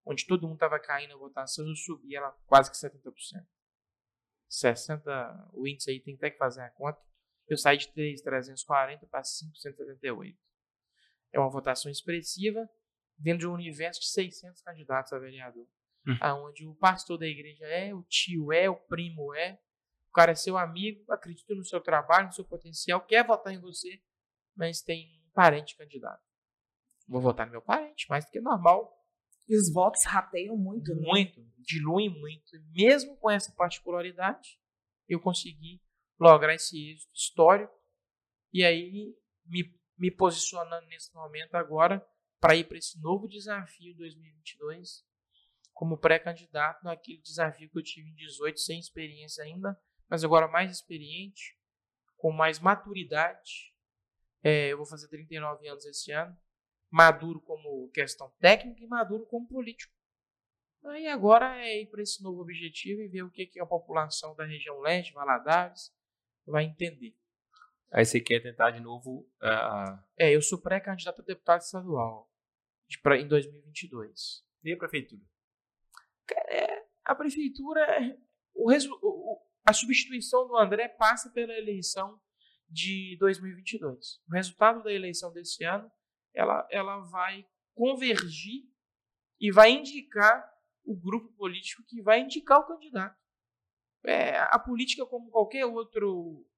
Onde todo mundo estava caindo a votação, eu subi ela quase que setenta por cento. sessenta, o índice aí tem até que fazer a conta. Eu saí de três mil trezentos e quarenta para cinco mil cento e setenta e oito. É uma votação expressiva dentro de um universo de seiscentos candidatos a vereador. Hum. Onde o pastor da igreja é, o tio é, o primo é, o cara é seu amigo, acredita no seu trabalho, no seu potencial, quer votar em você, mas tem um parente candidato. Vou votar no meu parente, mais do que normal. E os votos rateiam muito, né? Muito, diluem muito. E mesmo com essa particularidade, eu consegui lograr esse êxito histórico. E aí, me, me posicionando nesse momento agora, para ir para esse novo desafio dois mil e vinte e dois, como pré-candidato naquele desafio que eu tive em dezoito, sem experiência ainda, mas agora mais experiente, com mais maturidade. É, eu vou fazer trinta e nove anos esse ano, maduro como questão técnica e maduro como político. Aí agora é ir para esse novo objetivo e ver o que, que a população da região leste, Valadares, vai entender. Aí você quer tentar de novo... Uh... É, eu sou pré-candidato a deputado estadual de pra, em dois mil e vinte e dois. E a prefeitura? É, a prefeitura... O resu, o, a substituição do André passa pela eleição de dois mil e vinte e dois. O resultado da eleição desse ano, ela, ela vai convergir e vai indicar o grupo político que vai indicar o candidato. É, a política, como qualquer outra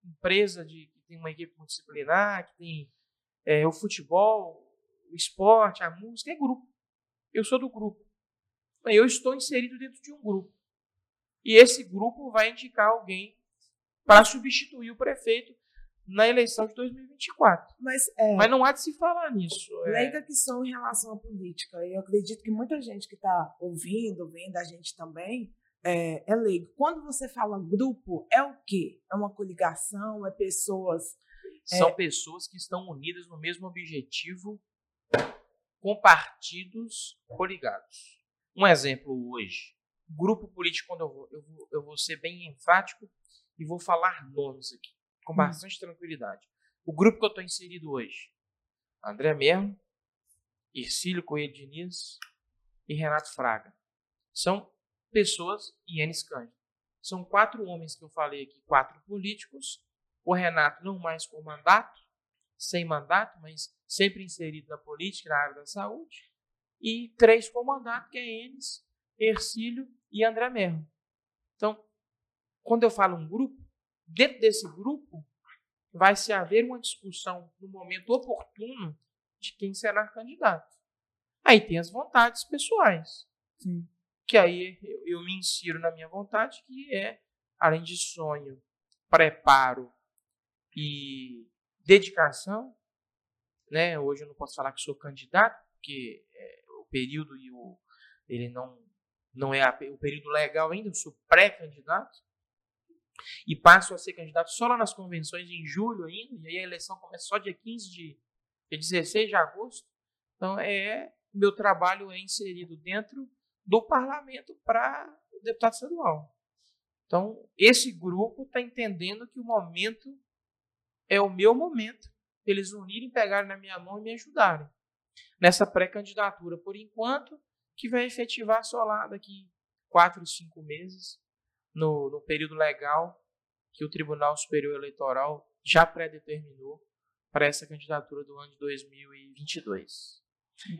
empresa de, que tem uma equipe multidisciplinar, que tem é, o futebol, o esporte, a música, é grupo. Eu sou do grupo. Eu estou inserido dentro de um grupo. E esse grupo vai indicar alguém para substituir o prefeito na eleição de dois mil e vinte e quatro. Mas, é, Mas não há de se falar nisso. Leiga é... que são em relação à política. Eu acredito que muita gente que está ouvindo, vendo a gente também, é, é leigo. Quando você fala grupo, é o quê? É uma coligação? É pessoas? São é... pessoas que estão unidas no mesmo objetivo, com partidos coligados. Um exemplo hoje. Grupo político, quando eu vou, eu vou, eu vou ser bem enfático e vou falar nomes aqui, com bastante tranquilidade. O grupo que eu estou inserido hoje, André Mello, Ircílio Coelho Diniz e Renato Fraga. São pessoas, e Enes Cândido. São quatro homens que eu falei aqui, quatro políticos. O Renato não mais com mandato, sem mandato, mas sempre inserido na política, na área da saúde. E três com mandato, que é Enes, Hercílio e André Mello. Então, quando eu falo um grupo, dentro desse grupo vai se haver uma discussão no momento oportuno de quem será candidato. Aí tem as vontades pessoais. Sim. Que aí eu, eu me insiro na minha vontade, que é, além de sonho, preparo e dedicação, né? Hoje eu não posso falar que sou candidato, porque é, o período e o, ele não, não é a, o período legal ainda, eu sou pré-candidato, e passo a ser candidato só lá nas convenções em julho ainda, e aí a eleição começa só dia quinze de dezesseis de agosto. Então, é, meu trabalho é inserido dentro do parlamento para deputado estadual. Então, esse grupo está entendendo que o momento é o meu momento, eles unirem, pegarem na minha mão e me ajudarem nessa pré-candidatura, por enquanto, que vai efetivar só lá daqui quatro, cinco meses, no, no período legal que o Tribunal Superior Eleitoral já pré-determinou para essa candidatura do ano de dois mil e vinte e dois.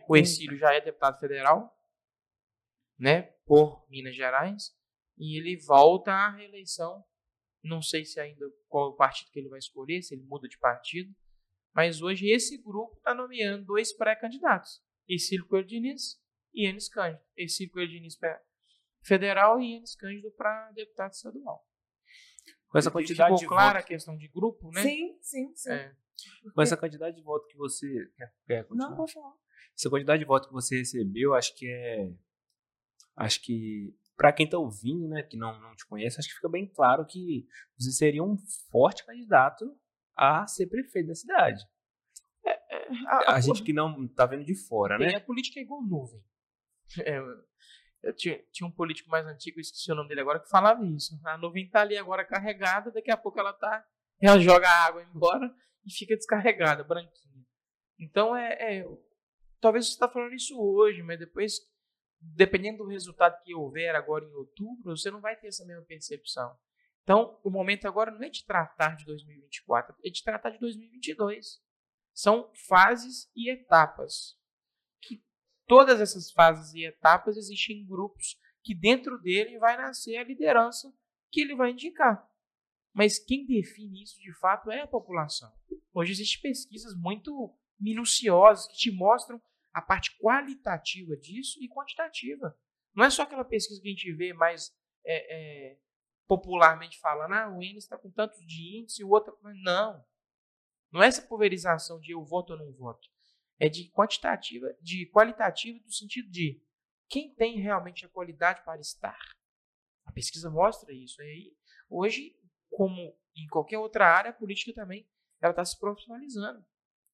O Ircílio já é deputado federal, né, por Minas Gerais, e ele volta à reeleição. Não sei se ainda qual o partido que ele vai escolher, se ele muda de partido, mas hoje esse grupo está nomeando dois pré-candidatos, Ircílio Coelho Diniz e Enes Cândido. Ircílio Coelho Diniz para federal e Enes Cândido para deputado estadual. Com essa quantidade de clara voto... a questão de grupo, né? Sim, sim, sim. É. Com essa quantidade de voto que você... Quer, quer continuar? Não, pode falar. Essa quantidade de voto que você recebeu, acho que é... Acho que, para quem está ouvindo, né, que não, não te conhece, acho que fica bem claro que você seria um forte candidato a ser prefeito da cidade. É, é, a a gente que não está vendo de fora, né? A política é igual nuvem. É, eu tinha, tinha um político mais antigo, esqueci o nome dele agora, que falava isso. A nuvem está ali agora carregada, daqui a pouco ela tá, ela joga a água embora e fica descarregada, branquinha. Então, é, é, talvez você está falando isso hoje, mas depois, dependendo do resultado que houver agora em outubro, você não vai ter essa mesma percepção. Então, o momento agora não é de tratar de dois mil e vinte e quatro, é de tratar de dois mil e vinte e dois. São fases e etapas. Que todas essas fases e etapas existem grupos que dentro dele vai nascer a liderança que ele vai indicar. Mas quem define isso, de fato, é a população. Hoje existem pesquisas muito minuciosas que te mostram a parte qualitativa disso e quantitativa. Não é só aquela pesquisa que a gente vê mais... É, é, popularmente falando, ah, o Enes está com tanto de índice, o outro... Não. Não é essa pulverização de eu voto ou não voto. É de quantitativa, de qualitativa, no sentido de quem tem realmente a qualidade para estar. A pesquisa mostra isso. E hoje, como em qualquer outra área, a política também está se profissionalizando.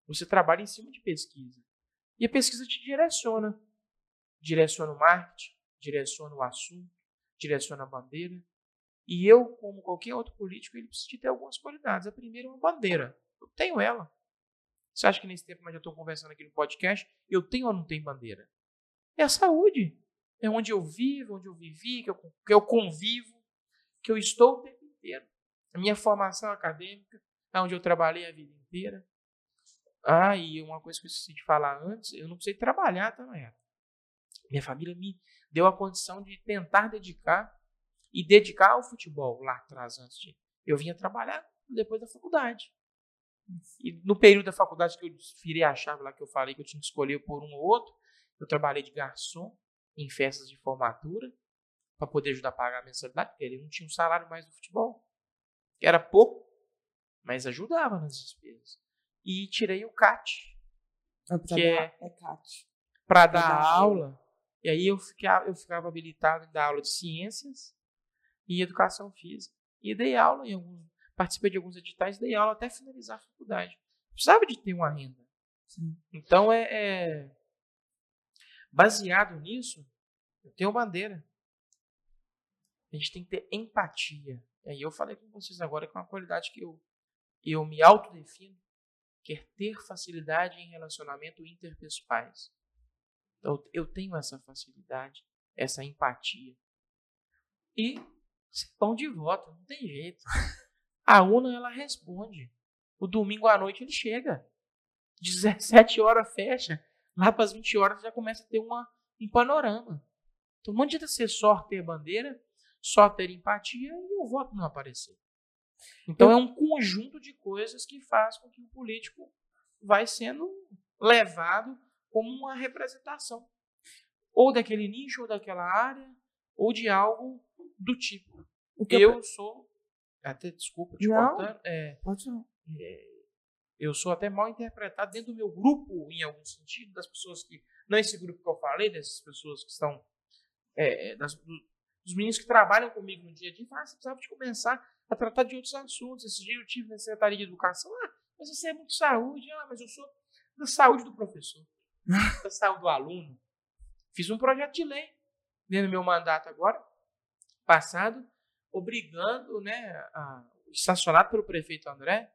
Você trabalha em cima de pesquisa. E a pesquisa te direciona. Direciona o marketing, direciona o assunto, direciona a bandeira. E eu, como qualquer outro político, ele precisa de ter algumas qualidades. A primeira é uma bandeira. Eu tenho ela. Você acha que nesse tempo nós já estamos conversando aqui no podcast, eu tenho ou não tenho bandeira? É a saúde. É onde eu vivo, onde eu vivi, que eu, que eu convivo, que eu estou o tempo inteiro. A minha formação acadêmica, é onde eu trabalhei a vida inteira. Ah, e uma coisa que eu esqueci de falar antes, eu não precisei trabalhar também. Minha família me deu a condição de tentar dedicar e dedicar ao futebol lá atrás, antes de... Eu vinha trabalhar depois da faculdade. E no período da faculdade que eu virei a chave lá, que eu falei que eu tinha que escolher por um ou outro, eu trabalhei de garçom em festas de formatura para poder ajudar a pagar a mensalidade, porque ele não tinha um salário mais no futebol. Era pouco, mas ajudava nas despesas. E tirei o C A T, que é, é para dar, dar aula. aula. E aí eu ficava, eu ficava habilitado em dar aula de ciências e educação física. E dei aula, em algum, participei de alguns editais, dei aula até finalizar a faculdade. Precisava de ter uma renda. Sim. Então, é, é baseado nisso, eu tenho bandeira. A gente tem que ter empatia. E aí eu falei com vocês agora que é uma qualidade que eu, eu me autodefino, que é ter facilidade em relacionamento interpessoais. Então, eu tenho essa facilidade, essa empatia. E pão de voto, não tem jeito. A urna, ela responde. O domingo à noite ele chega. dezessete horas fecha. Lá para as vinte horas já começa a ter uma, um panorama. Então não adianta ser só ter bandeira, só ter empatia e o voto não aparecer. Então é um conjunto de coisas que faz com que o político vai sendo levado como uma representação. Ou daquele nicho, ou daquela área, ou de algo do tipo. Eu, eu sou... Até, desculpa te cortar. É, pode não. É, Eu sou até mal interpretado dentro do meu grupo, em algum sentido, das pessoas que... Não é esse grupo que eu falei, dessas pessoas que estão... É, das, do, dos meninos que trabalham comigo no dia a dia, falam, ah, você precisava de começar a tratar de outros assuntos. Esse dia eu tive na Secretaria de Educação, ah, mas você é muito saúde, ah, mas eu sou da saúde do professor, da saúde do aluno. Fiz um projeto de lei, dentro do meu mandato agora, passado, obrigando, né, a, sancionado pelo prefeito André,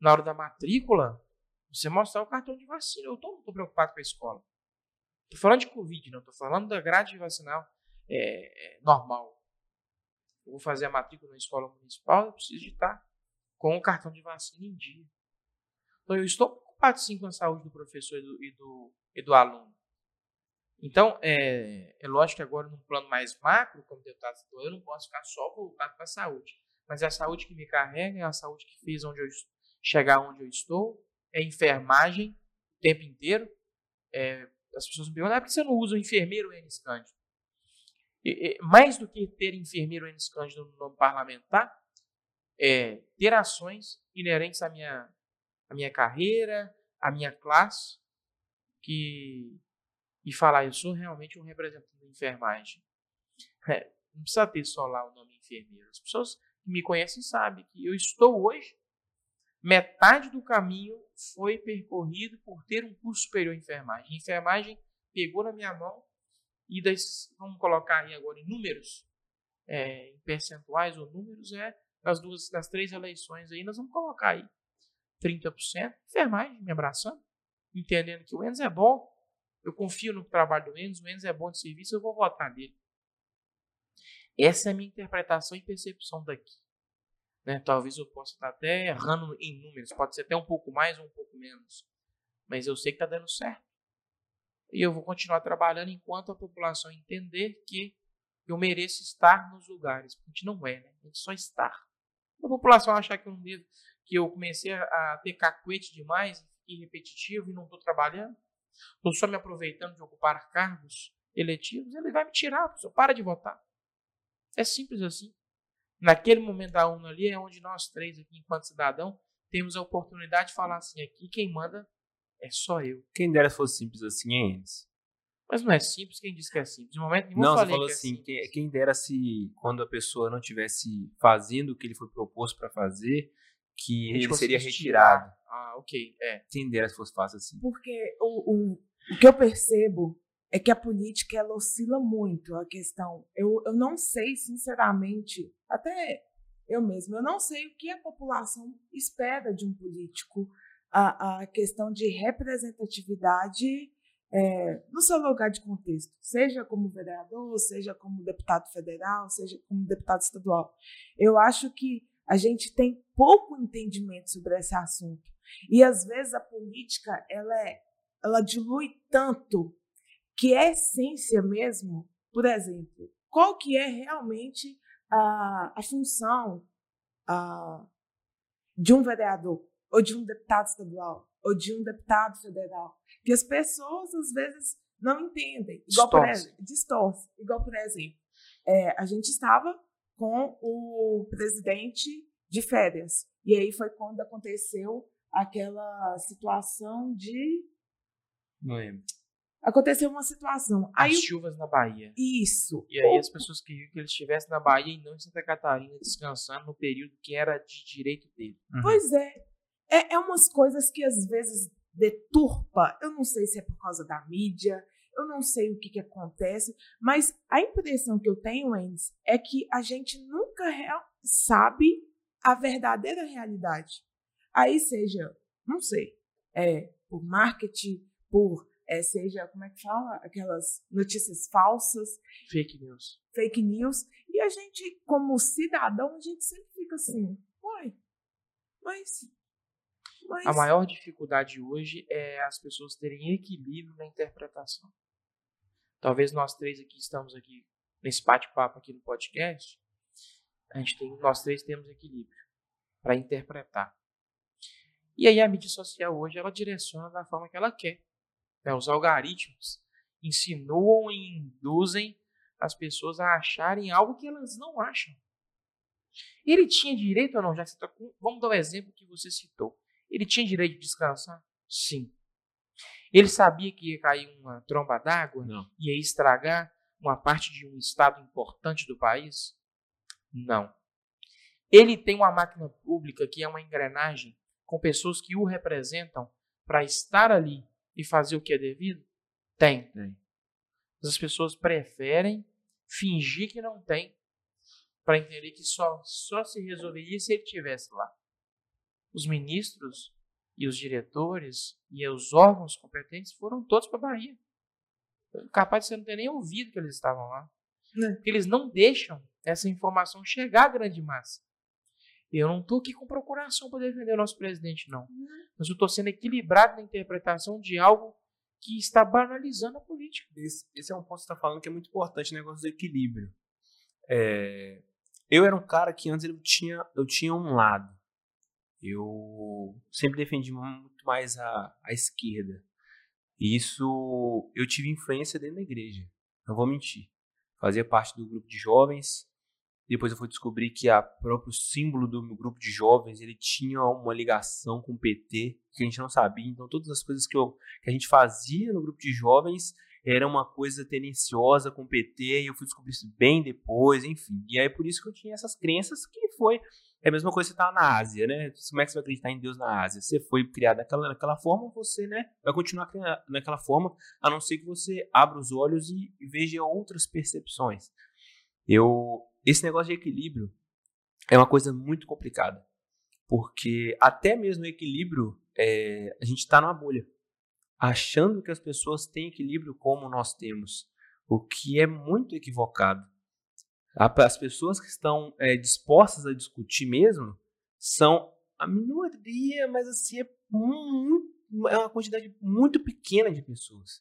na hora da matrícula, você mostrar o cartão de vacina. Eu tô, não estou preocupado com a escola. Estou falando de Covid, não. Estou falando da grade vacinal é, normal. Eu vou fazer a matrícula na escola municipal, eu preciso de estar com o cartão de vacina em dia. Então, eu estou preocupado, sim, com a saúde do professor e do, e do, e do aluno. Então, é, é lógico que agora, num plano mais macro, como deputado, eu não posso ficar só voltado para a saúde. Mas é a saúde que me carrega, é a saúde que fez onde eu estou. Chegar onde eu estou, é enfermagem o tempo inteiro. É, as pessoas me perguntam, ah, por que você não usa o enfermeiro Enes Cândido? E, e, mais do que ter enfermeiro Enes Cândido no nome parlamentar, é ter ações inerentes à minha, à minha carreira, à minha classe, que, e falar, eu sou realmente um representante da enfermagem. É, não precisa ter só lá o nome enfermeiro. As pessoas que me conhecem sabem que eu estou hoje metade do caminho foi percorrido por ter um curso superior em enfermagem. Enfermagem pegou na minha mão e, das, vamos colocar aí agora em números, é, em percentuais ou números, é, nas, duas, nas três eleições aí, nós vamos colocar aí trinta por cento enfermagem, me abraçando, entendendo que o Enes é bom, eu confio no trabalho do Enes, o Enes é bom de serviço, eu vou votar nele. Essa é a minha interpretação e percepção daqui. Né? Talvez eu possa estar até errando em números, pode ser até um pouco mais ou um pouco menos, mas eu sei que está dando certo. E eu vou continuar trabalhando enquanto a população entender que eu mereço estar nos lugares, porque a gente não é, né? A gente só está. A população achar que eu, não devo, que eu comecei a ter cacuete demais, e repetitivo e não estou trabalhando, estou só me aproveitando de ocupar cargos eletivos, ele vai me tirar, professor, para de votar. É simples assim. Naquele momento da urna ali é onde nós três aqui, enquanto cidadão, temos a oportunidade de falar assim, aqui quem manda é só eu. Quem dera se fosse simples assim, hein, Enes? Mas não é simples, quem diz que é simples? No momento nenhum não, eu falei falou que assim, é simples. Quem dera se, quando a pessoa não tivesse fazendo o que ele foi proposto para fazer, que ele seria retirado. Tirar. Ah, ok. É. Quem dera se fosse fácil assim. Porque o, o, o que eu percebo é que a política, ela oscila muito a questão. Eu, eu não sei, sinceramente, até eu mesma, eu não sei o que a população espera de um político. A, a questão de representatividade é, no seu lugar de contexto, seja como vereador, seja como deputado federal, seja como deputado estadual. Eu acho que a gente tem pouco entendimento sobre esse assunto. E, às vezes, a política, ela, é, ela dilui tanto que é essência mesmo, por exemplo, qual que é realmente a, a função a, de um vereador, ou de um deputado estadual, ou de um deputado federal, que as pessoas, às vezes, não entendem. Igual distorce. Por, distorce. Igual, por exemplo, é, a gente estava com o presidente de férias, e aí foi quando aconteceu aquela situação de... Não lembro. Aconteceu uma situação. Aí, as chuvas na Bahia. Isso. E aí o... as pessoas queriam que ele estivesse na Bahia e não em Santa Catarina descansando no período que era de direito dele. Uhum. Pois é. é. É umas coisas que às vezes deturpa. Eu não sei se é por causa da mídia, eu não sei o que, que acontece, mas a impressão que eu tenho, Enes, é que a gente nunca real... sabe a verdadeira realidade. Aí seja, não sei, é, por marketing, por... É, seja, como é que fala? Aquelas notícias falsas. Fake news. Fake news. E a gente, como cidadão, a gente sempre fica assim, uai, mas, mas... A maior dificuldade hoje é as pessoas terem equilíbrio na interpretação. Talvez nós três aqui estamos aqui, nesse bate-papo aqui no podcast, a gente tem, nós três temos equilíbrio para interpretar. E aí a mídia social hoje, ela direciona da forma que ela quer. Né, os algoritmos insinuam e induzem as pessoas a acharem algo que elas não acham. Ele tinha direito ou não? Já que você tá com... Vamos dar o exemplo que você citou. Ele tinha direito de descansar? Sim. Ele sabia que ia cair uma tromba d'água? Não. Ia estragar uma parte de um estado importante do país? Não. Ele tem uma máquina pública que é uma engrenagem com pessoas que o representam para estar ali e fazer o que é devido? Tem. Tem. Mas as pessoas preferem fingir que não tem para entender que só, só se resolveria se ele estivesse lá. Os ministros e os diretores e os órgãos competentes foram todos para a Bahia. Capaz de você não ter nem ouvido que eles estavam lá. Não. Porque eles não deixam essa informação chegar à grande massa. Eu não estou aqui com procuração para defender o nosso presidente, não. não. Mas eu estou sendo equilibrado na interpretação de algo que está banalizando a política. Esse, esse é um ponto que você está falando que é muito importante, o negócio do equilíbrio. É, eu era um cara que antes eu tinha, eu tinha um lado. Eu sempre defendi muito mais a, a esquerda. E isso, eu tive influência dentro da igreja. Não vou mentir. Fazia parte do grupo de jovens. Depois eu fui descobrir que o próprio símbolo do meu grupo de jovens, ele tinha uma ligação com o P T, que a gente não sabia. Então, todas as coisas que, eu, que a gente fazia no grupo de jovens era uma coisa tendenciosa com o P T, e eu fui descobrir isso bem depois, enfim. E aí, por isso que eu tinha essas crenças que foi... É a mesma coisa que você tá na Ásia, né? Como é que você vai acreditar em Deus na Ásia? Você foi criado daquela, daquela forma, você, né, vai continuar naquela forma, a não ser que você abra os olhos e, e veja outras percepções. Eu... Esse negócio de equilíbrio é uma coisa muito complicada, porque até mesmo o equilíbrio, é, a gente está numa bolha, achando que as pessoas têm equilíbrio como nós temos, o que é muito equivocado. As pessoas que estão é, dispostas a discutir mesmo são a minoria, mas assim, é, muito, é uma quantidade muito pequena de pessoas.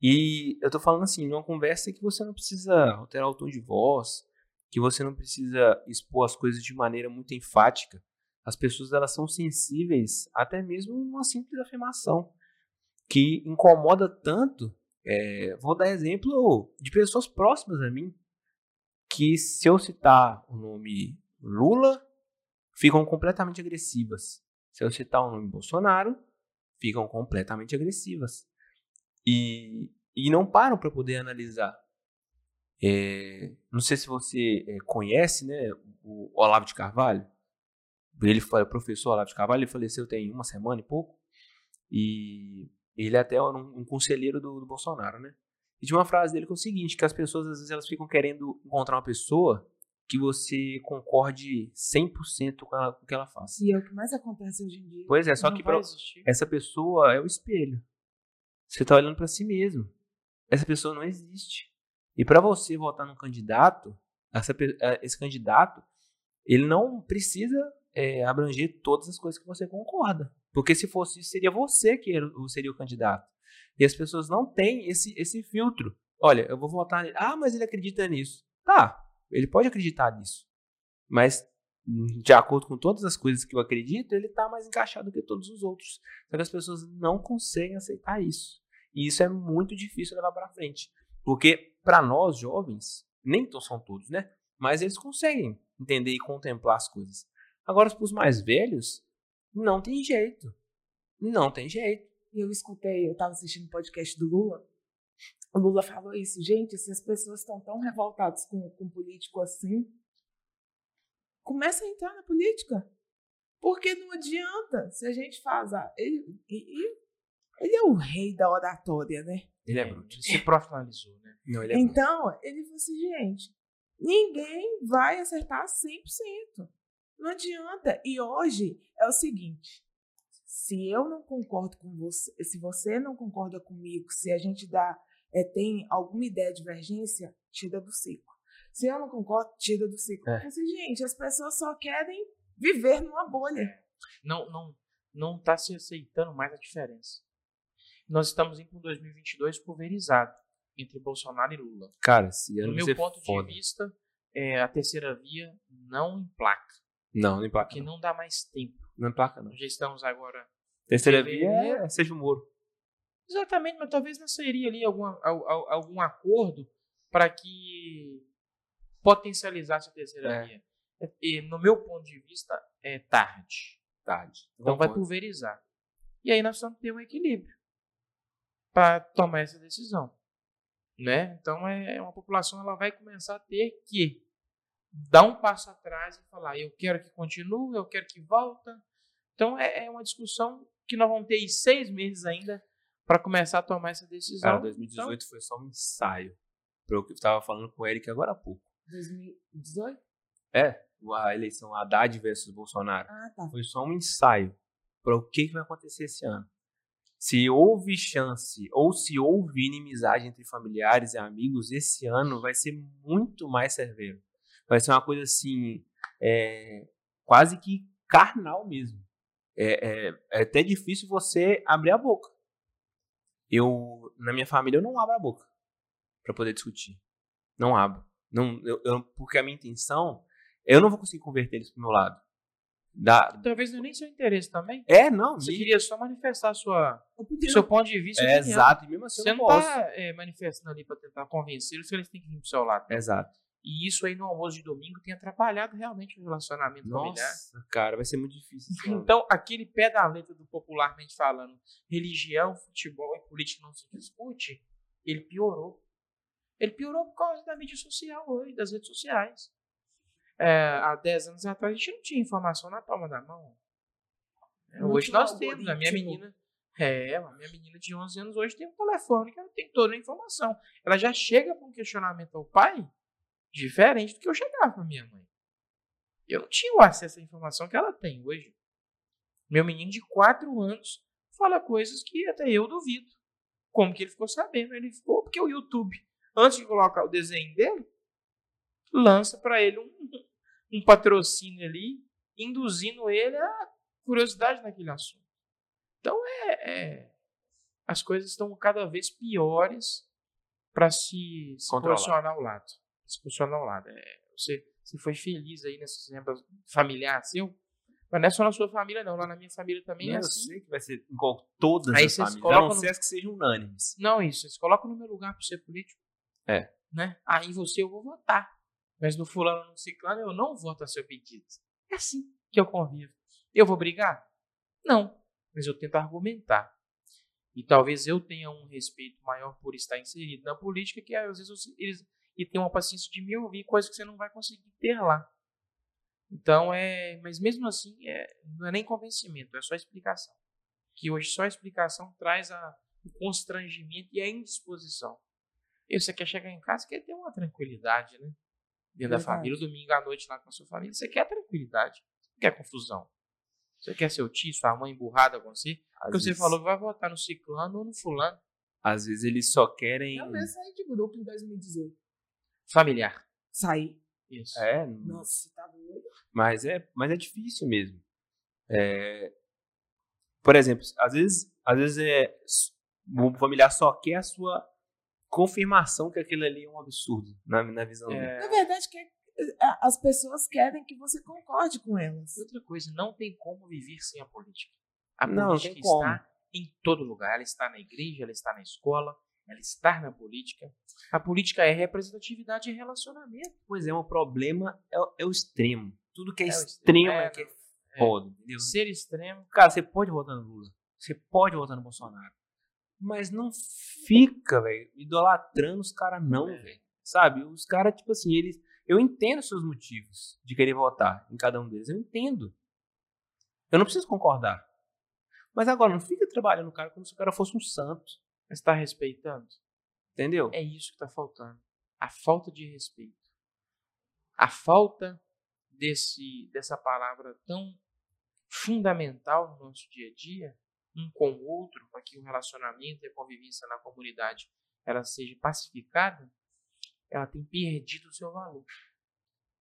E eu estou falando assim, numa conversa que você não precisa alterar o tom de voz, que você não precisa expor as coisas de maneira muito enfática. As pessoas, elas são sensíveis, até mesmo numa simples afirmação, que incomoda tanto. É, vou dar exemplo de pessoas próximas a mim, que se eu citar o nome Lula, ficam completamente agressivas. Se eu citar o nome Bolsonaro, ficam completamente agressivas. E, e não param para poder analisar. É, não sei se você é, conhece, né, o Olavo de Carvalho. Ele foi o professor Olavo de Carvalho, ele faleceu tem uma semana e pouco. E ele até era um, um conselheiro do, do Bolsonaro, né? E tinha uma frase dele que é o seguinte, que as pessoas às vezes elas ficam querendo encontrar uma pessoa que você concorde cem por cento com, ela, com o que ela faz. E é o que mais acontece hoje em dia. Pois é, só que pra, essa pessoa é o espelho. Você está olhando para si mesmo. Essa pessoa não existe. E para você votar num candidato, essa, esse candidato, ele não precisa é, abranger todas as coisas que você concorda. Porque se fosse isso, seria você que era, seria o candidato. E as pessoas não têm esse, esse filtro. Olha, eu vou votar nele. Ah, mas ele acredita nisso. Tá, ele pode acreditar nisso. Mas, de acordo com todas as coisas que eu acredito, ele está mais encaixado que todos os outros. Só que as pessoas não conseguem aceitar isso. E isso é muito difícil levar para frente. Porque, para nós, jovens, nem são todos, né? Mas eles conseguem entender e contemplar as coisas. Agora, para os mais velhos, não tem jeito. Não tem jeito. Eu escutei, eu estava assistindo o podcast do Lula. O Lula falou isso. Gente, se as pessoas estão tão revoltadas com, com um político assim, começa a entrar na política. Porque não adianta se a gente faz... A, ele, ele, ele é o rei da oratória, né? Ele é bruto, ele se profissionalizou, né? Não, ele é então, bruto. Ele falou assim, gente, ninguém vai acertar cem por cento. Não adianta. E hoje é o seguinte, se eu não concordo com você, se você não concorda comigo, se a gente dá, é, tem alguma ideia de divergência, tira do ciclo. Se eu não concordo, tira do ciclo. É. Assim, gente, as pessoas só querem viver numa bolha. Não, não, não tá se aceitando mais a diferença. Nós estamos indo para um dois mil e vinte e dois pulverizado entre Bolsonaro e Lula. Cara, se eu não do meu ponto foda. de vista, é, a terceira via não emplaca. Não, não emplaca. Porque não, não dá mais tempo. Não emplaca, não. Já estamos agora... Terceira via é Sérgio Moro. Exatamente, mas talvez nasceria ali alguma, algum acordo para que potencializasse a terceira é. via. E, no meu ponto de vista, é tarde. metade. Então vai pulverizar. E aí nós precisamos ter um equilíbrio para tomar essa decisão, né? Então é uma população, ela vai começar a ter que dar um passo atrás e falar: eu quero que continue, eu quero que volta. Então é, é uma discussão que nós vamos ter aí seis meses ainda para começar a tomar essa decisão. Cara, dois mil e dezoito então, foi só um ensaio. Eu estava falando com o Eric agora há pouco. dois mil e dezoito? É, a eleição Haddad versus Bolsonaro. Ah, tá. Foi só um ensaio para o que, que vai acontecer esse ano. Se houve chance ou se houve inimizade entre familiares e amigos, esse ano vai ser muito mais severo. Vai ser uma coisa assim, é, quase que carnal mesmo. É, é, é até difícil você abrir a boca. Eu, na minha família, eu não abro a boca para poder discutir. Não abro. Não, eu, eu, porque a minha intenção, eu não vou conseguir converter eles pro meu lado. Da... Talvez não nem seu interesse também. É, não. Você e... queria só manifestar sua, seu ponto de vista. É, exato. E mesmo assim, você eu não está é, manifestando ali para tentar convencê-los que eles têm que vir pro seu lado. Né? Exato. E isso aí no almoço de domingo tem atrapalhado realmente o relacionamento familiar. Nossa, cara, vai ser muito difícil. Assim, então, aquele pé da letra do popularmente falando, religião, futebol e política não se discute, ele piorou. Ele piorou por causa da mídia social hoje, das redes sociais. É, há dez anos atrás, a gente não tinha informação na palma da mão. É, hoje nós temos. A minha menina, é, a minha menina de onze anos hoje tem um telefone que ela tem toda a informação. Ela já chega com um questionamento ao pai diferente do que eu chegava com a minha mãe. Eu não tinha o acesso à informação que ela tem hoje. Meu menino de quatro anos fala coisas que até eu duvido. Como que ele ficou sabendo? Ele ficou porque o YouTube, antes de colocar o desenho dele, lança para ele um, um patrocínio ali, induzindo ele a curiosidade naquele assunto. Então, é, é, as coisas estão cada vez piores para se, se posicionar ao lado. Se posicionar ao lado. É, você, você foi feliz aí nesses exemplos familiares seu, mas não é só na sua família, não. Lá na minha família também não, é assim. Eu sei que vai ser igual todas aí as famílias. A não ser as que sejam unânimes. Não, isso. Vocês colocam no meu lugar para ser político. É. Né? Aí você eu vou votar. Mas no fulano, no ciclano, eu não voto a seu pedido. É assim que eu convivo. Eu vou brigar? Não. Mas eu tento argumentar. E talvez eu tenha um respeito maior por estar inserido na política, que às vezes eles e tem uma paciência de me ouvir, coisa que você não vai conseguir ter lá. Então, é... Mas mesmo assim, é, não é nem convencimento, é só explicação. Que hoje só a explicação traz a, o constrangimento e a indisposição. E você quer chegar em casa, quer ter uma tranquilidade, né? Dentro da família, domingo à noite lá com a sua família, você quer tranquilidade, você não quer confusão. Você quer seu tio, sua mãe emburrada com você, porque você falou que vai votar no ciclano ou no fulano. Às vezes eles só querem... Eu mesmo saí de grupo em dois mil e dezoito. Familiar. Saí. Isso. É, nossa, você tá doido. Mas é, mas é difícil mesmo. É, por exemplo, às vezes, às vezes é, o familiar só quer a sua confirmação que aquilo ali é um absurdo, na, na visão é... dele. Na verdade, que as pessoas querem que você concorde com elas. Outra coisa, não tem como viver sem a política. A não, política não está como. Em todo lugar. Ela está na igreja, ela está na escola, ela está na política. A política é representatividade e relacionamento. Pois é, o problema é o, é o extremo. Tudo que é, é extremo é, é que é foda. É. Ser extremo... Cara, você pode votar no Lula, você pode votar no Bolsonaro. Mas não fica, velho, idolatrando os caras não, é. velho. Sabe? Os caras, tipo assim, eles... Eu entendo seus motivos de querer votar em cada um deles. Eu entendo. Eu não preciso concordar. Mas agora, não fica trabalhando o cara como se o cara fosse um santo. Mas tá respeitando. Entendeu? É isso que tá faltando. A falta de respeito. A falta desse, dessa palavra tão fundamental no nosso dia a dia, um com o outro, para que o relacionamento e a convivência na comunidade ela seja pacificada, ela tem perdido o seu valor.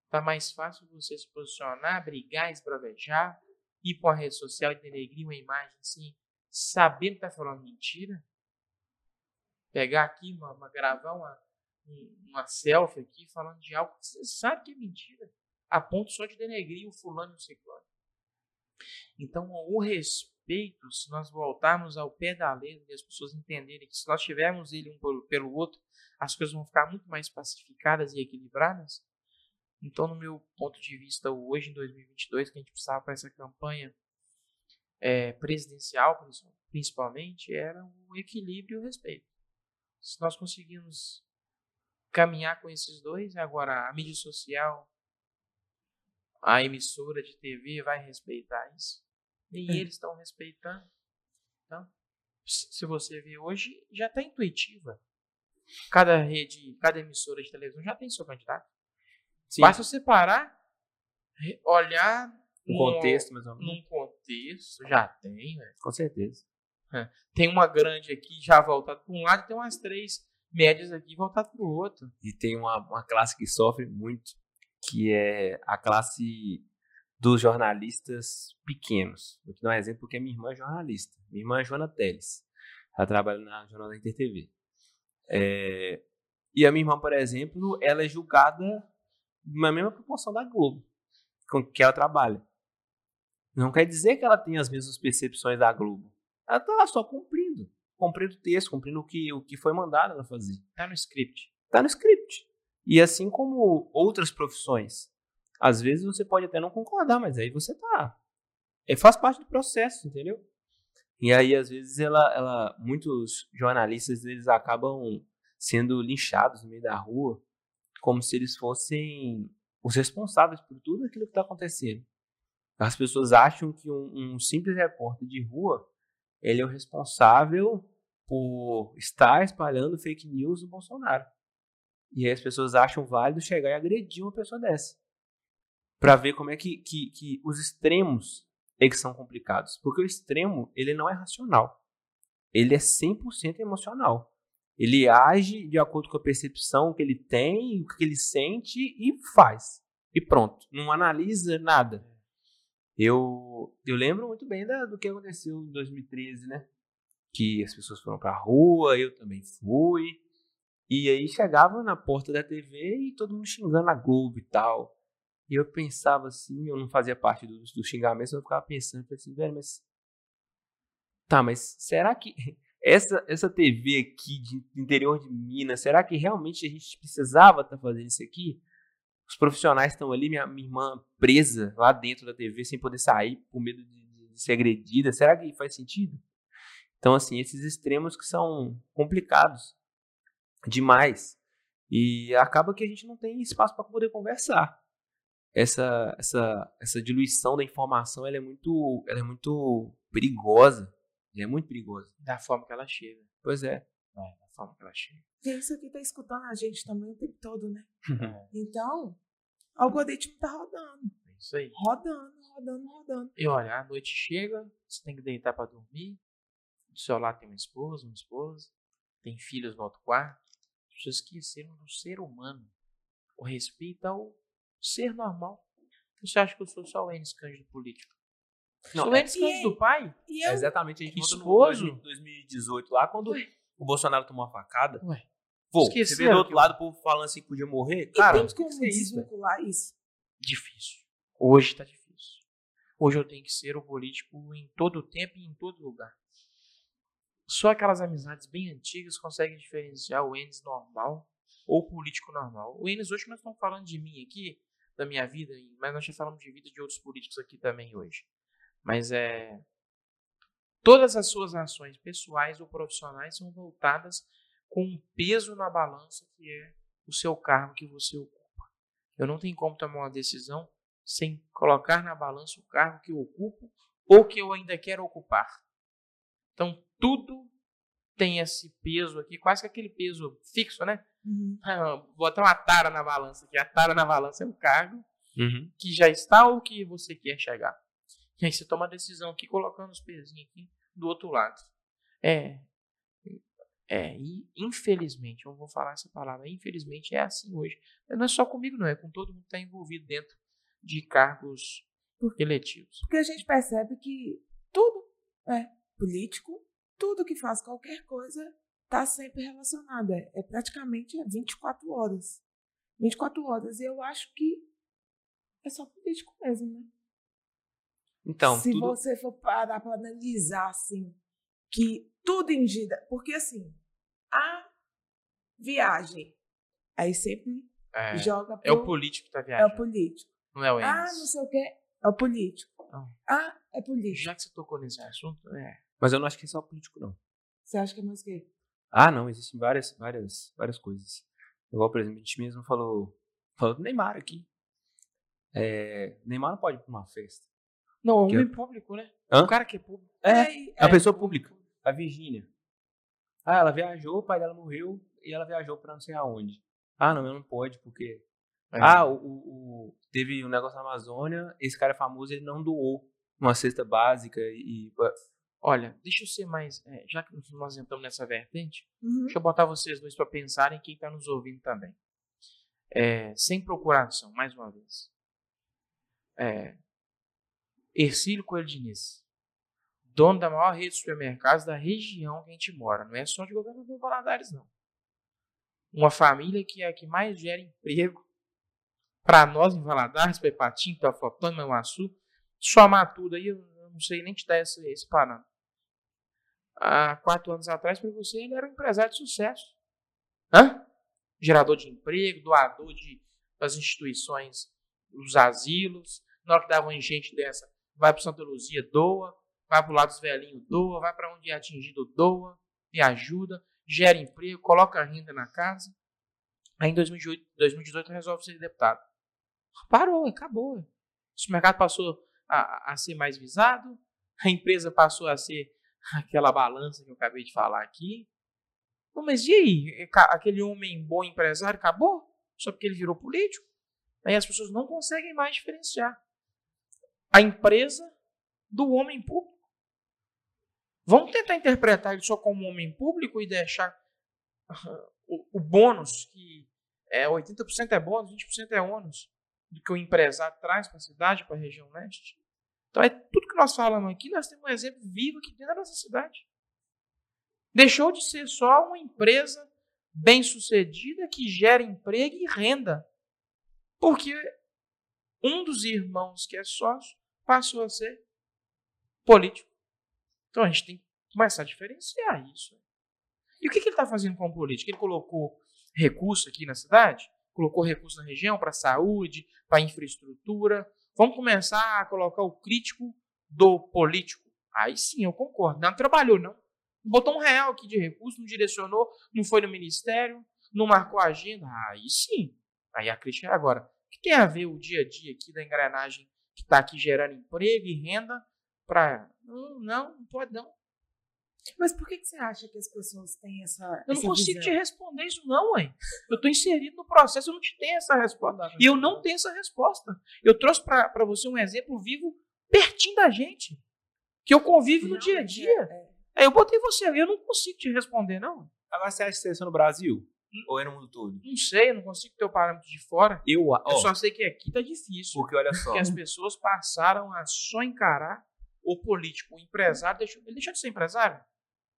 Tá mais fácil você se posicionar, brigar, esbravejar, ir para uma rede social e denegrir uma imagem assim, sabendo que tá falando mentira, pegar aqui, uma, uma, gravar uma, uma selfie aqui falando de algo que você sabe que é mentira, a ponto só de denegrir o fulano e o ciclano. Então, o respeito, se nós voltarmos ao pé da letra e as pessoas entenderem que se nós tivermos ele um pelo, pelo outro, as coisas vão ficar muito mais pacificadas e equilibradas. Então, no meu ponto de vista, hoje em dois mil e vinte e dois, que a gente precisava para essa campanha é, presidencial, principalmente, era o equilíbrio e o respeito. Se nós conseguimos caminhar com esses dois, agora a mídia social, a emissora de T V vai respeitar isso. Nem eles estão respeitando. Então, se você vê hoje, já está intuitiva. Cada rede, cada emissora de televisão já tem seu candidato. Sim. Basta você parar, olhar um no, contexto, mais ou menos. Num contexto, já tem, né? Com certeza. É. Tem uma grande aqui já voltada para um lado, tem umas três médias aqui voltadas para o outro. E tem uma, uma classe que sofre muito, que é a classe dos jornalistas pequenos. Vou te dar um exemplo, porque minha irmã é jornalista. Minha irmã é Joana Teles. Ela trabalha na Jornal da Inter T V. É, e a minha irmã, por exemplo, ela é julgada na mesma proporção da Globo, com que ela trabalha. Não quer dizer que ela tenha as mesmas percepções da Globo. Ela está lá só cumprindo. Cumprindo o texto, cumprindo o que, o que foi mandado ela fazer. Está no script. Está no script. E assim como outras profissões. Às vezes você pode até não concordar, mas aí você tá... É, faz parte do processo, entendeu? E aí, às vezes, ela, ela, muitos jornalistas, eles acabam sendo linchados no meio da rua, como se eles fossem os responsáveis por tudo aquilo que está acontecendo. As pessoas acham que um, um simples repórter de rua, ele é o responsável por estar espalhando fake news do Bolsonaro. E aí as pessoas acham válido chegar e agredir uma pessoa dessa. Para ver como é que, que, que os extremos é que são complicados. Porque o extremo, ele não é racional. Ele é cem por cento emocional. Ele age de acordo com a percepção que ele tem, o que ele sente e faz. E pronto. Não analisa nada. Eu, eu lembro muito bem da, do que aconteceu em dois mil e treze, né? Que as pessoas foram pra rua, eu também fui. E aí chegava na porta da T V e todo mundo xingando a Globo e tal. E eu pensava assim, eu não fazia parte do, do xingamento, eu ficava pensando, assim, velho, mas... Tá, mas será que essa, essa T V aqui de, do interior de Minas, será que realmente a gente precisava estar tá fazendo isso aqui? Os profissionais estão ali, minha, minha irmã presa lá dentro da T V, sem poder sair, com medo de, de ser agredida. Será que faz sentido? Então, assim, esses extremos que são complicados demais. E acaba que a gente não tem espaço para poder conversar. Essa, essa, essa diluição da informação, ela é muito, ela é muito perigosa. Ela é muito perigosa. Da forma que ela chega. Pois é. é da forma que ela chega. E isso aqui tá escutando a gente também o tempo todo, né? Então, o algoritmo tá rodando. É isso aí. Rodando, rodando, rodando. E olha, a noite chega, você tem que deitar pra dormir. Do seu lado tem uma esposa, uma esposa. Tem filhos no outro quarto. As pessoas esqueceram do ser humano. O respeito ao ser normal. Você acha que eu sou só o Enes Cândido político? Não, sou o Enes Cândido do pai? E eu? É exatamente, a gente esposo? Voltou no dois mil e dezoito lá, quando Ué. o Bolsonaro tomou uma facada. Ué. Pô, esqueci, você vê do outro eu... lado o povo falando assim que podia morrer? Cara, tem como desvincular isso? Difícil. Hoje tá difícil. Hoje eu tenho que ser o político em todo tempo e em todo lugar. Só aquelas amizades bem antigas conseguem diferenciar o Enes normal ou político normal. O Enes hoje, nós estamos falando de mim aqui, da minha vida, mas nós já falamos de vida de outros políticos aqui também hoje. Mas é... todas as suas ações pessoais ou profissionais são voltadas com um peso na balança que é o seu cargo que você ocupa. Eu não tenho como tomar uma decisão sem colocar na balança o cargo que eu ocupo ou que eu ainda quero ocupar. Então, tudo tem esse peso aqui, quase que aquele peso fixo, né? Uhum. Botar uma tara na balança, que a tara na balança é um cargo uhum. que já está ou que você quer chegar. E aí você toma a decisão aqui, colocando os pezinhos aqui do outro lado. É, é e infelizmente, eu vou falar essa palavra, infelizmente é assim hoje. Não é só comigo, não, é com todo mundo que está envolvido dentro de cargos porque, eletivos. Porque a gente percebe que tudo é político. Tudo que faz qualquer coisa está sempre relacionada. É praticamente vinte e quatro horas. vinte e quatro horas. E eu acho que é só político mesmo, né? Então, Se tudo... você for parar para analisar, assim, que tudo ingira... Porque, assim, a viagem, aí sempre é, joga... Pro... É o político que está viajando. É o político. Não é o Enes. Ah, não sei o quê. É o político. Não. Ah, é político. Já que você tocou nesse assunto, é. Mas eu não acho que é só político, não. Você acha que é mais gay? Ah, não, existem várias, várias, várias coisas. Igual, por exemplo, a gente mesmo falou, falou do Neymar aqui. É, Neymar não pode ir pra uma festa. Não, homem é... público, né? Hã? O cara que é público. É, é, é a pessoa é pública. A Virgínia. Ah, ela viajou, o pai dela morreu e ela viajou pra não sei aonde. Ah, não, eu não pode, porque... É. Ah, o, o, teve um negócio na Amazônia, esse cara é famoso, ele não doou uma cesta básica e... Olha, deixa eu ser mais... É, já que nós entramos nessa vertente, uhum. Deixa eu botar vocês dois para pensarem, quem está nos ouvindo também. É, sem procuração, mais uma vez. É, Ircílio Coelho Diniz, dono da maior rede de supermercados da região que a gente mora. Não é só de Governador Valadares, não. Uma família que é a que mais gera emprego para nós em Valadares, para Ipatinga, Itafortão, Manhuaçu. Somar tudo aí, eu não sei nem te dar esse, esse parâmetro. Há quatro anos atrás, para você, ele era um empresário de sucesso. Hã? Gerador de emprego, doador de, das instituições, dos asilos. Na hora que dava uma enchente dessa, vai para Santa Luzia, doa. Vai para o lado dos velhinhos, doa. Vai para onde é atingido, doa. E ajuda. Gera emprego, coloca renda na casa. Aí em dois mil e dezoito, resolve ser deputado. Parou, acabou. O mercado passou a, a ser mais visado, a empresa passou a ser aquela balança que eu acabei de falar aqui. Bom, mas e aí? Aquele homem bom empresário acabou? Só porque ele virou político? Aí as pessoas não conseguem mais diferenciar a empresa do homem público. Vamos tentar interpretar ele só como homem público e deixar o, o bônus, que é oitenta por cento é bônus, vinte por cento é ônus, do que o empresário traz para a cidade, para a região leste. Então, é tudo que nós falamos aqui, nós temos um exemplo vivo aqui dentro da nossa cidade. Deixou de ser só uma empresa bem-sucedida que gera emprego e renda, porque um dos irmãos que é sócio passou a ser político. Então, a gente tem que começar a diferenciar isso. E o que ele está fazendo com o político? Ele colocou recurso aqui na cidade? Colocou recursos na região para saúde, para infraestrutura. Vamos começar a colocar o crítico do político. Aí sim, eu concordo. Não trabalhou, não. Botou um real aqui de recurso, não direcionou, não foi no ministério, não marcou a agenda. Aí sim. Aí a crítica é agora. O que tem a ver o dia a dia aqui da engrenagem que está aqui gerando emprego e renda para... Não, não, não pode não. Mas por que, que você acha que as pessoas têm essa Eu essa não consigo visão? Te responder isso não, mãe. Eu estou inserido no processo, eu não te tenho essa resposta. E eu não tenho essa resposta. Eu trouxe para você um exemplo vivo pertinho da gente, que eu convivo não, no dia a dia. É. Aí eu botei você ali, eu não consigo te responder, não. Agora você acha que você está no Brasil? Hum. Ou é no mundo todo? Não sei, eu não consigo ter o parâmetro de fora. Eu, ó, eu só sei que aqui está difícil. Porque olha só. Porque as pessoas passaram a só encarar o político, o empresário. Deixou, ele deixou de ser empresário?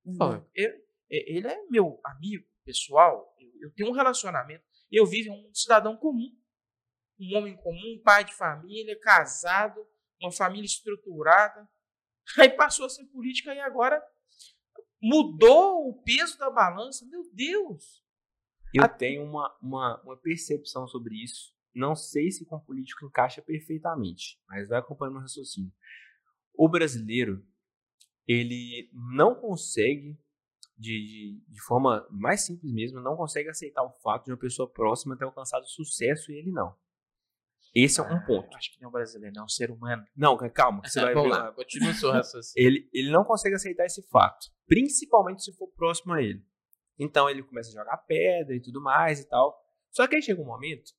Uhum. Eu, ele é meu amigo pessoal, eu, eu tenho um relacionamento, eu vivo um cidadão comum, um homem comum, pai de família, casado, uma família estruturada. Aí passou a ser política e agora mudou o peso da balança. Meu Deus! Eu a... tenho uma, uma, uma percepção sobre isso. Não sei se com o político encaixa perfeitamente, mas vai acompanhando o raciocínio. O brasileiro, ele não consegue, de, de, de forma mais simples mesmo, não consegue aceitar o fato de uma pessoa próxima ter alcançado sucesso e ele não. Esse ah, é um ponto. Acho que não é um brasileiro, não é um ser humano. Não, calma. Você vai Vamos ver. lá, continua o seu raciocínio. Ele, ele não consegue aceitar esse fato, principalmente se for próximo a ele. Então, ele começa a jogar pedra e tudo mais e tal. Só que aí chega um momento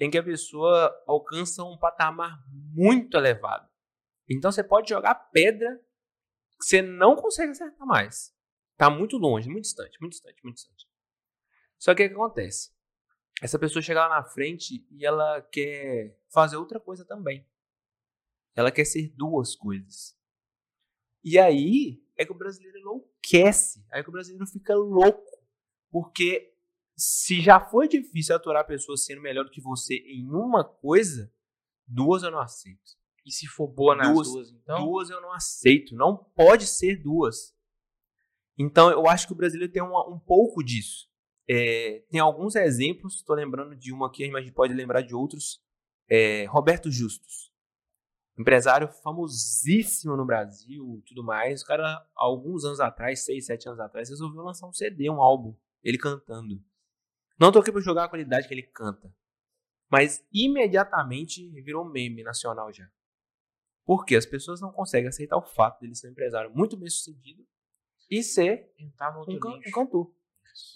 em que a pessoa alcança um patamar muito elevado. Então, você pode jogar pedra que você não consegue acertar mais. Está muito longe, muito distante, muito distante, muito distante. Só que o que acontece? Essa pessoa chega lá na frente e ela quer fazer outra coisa também. Ela quer ser duas coisas. E aí é que o brasileiro enlouquece. Aí é que o brasileiro fica louco. Porque se já foi difícil aturar a pessoa sendo melhor do que você em uma coisa, duas eu não aceito. E se for boa nas duas, duas, então? Duas eu não aceito. Não pode ser duas. Então, eu acho que o brasileiro tem um, um pouco disso. É, tem alguns exemplos, estou lembrando de uma aqui, mas a gente pode lembrar de outros. É, Roberto Justus. empresário famosíssimo no Brasil e tudo mais. O cara, alguns anos atrás, seis, sete anos atrás, resolveu lançar um C D, um álbum, ele cantando. Não tô aqui pra jogar a qualidade que ele canta, mas imediatamente virou meme nacional já. Porque as pessoas não conseguem aceitar o fato dele ser um empresário muito bem sucedido e ser um, can- um cantor.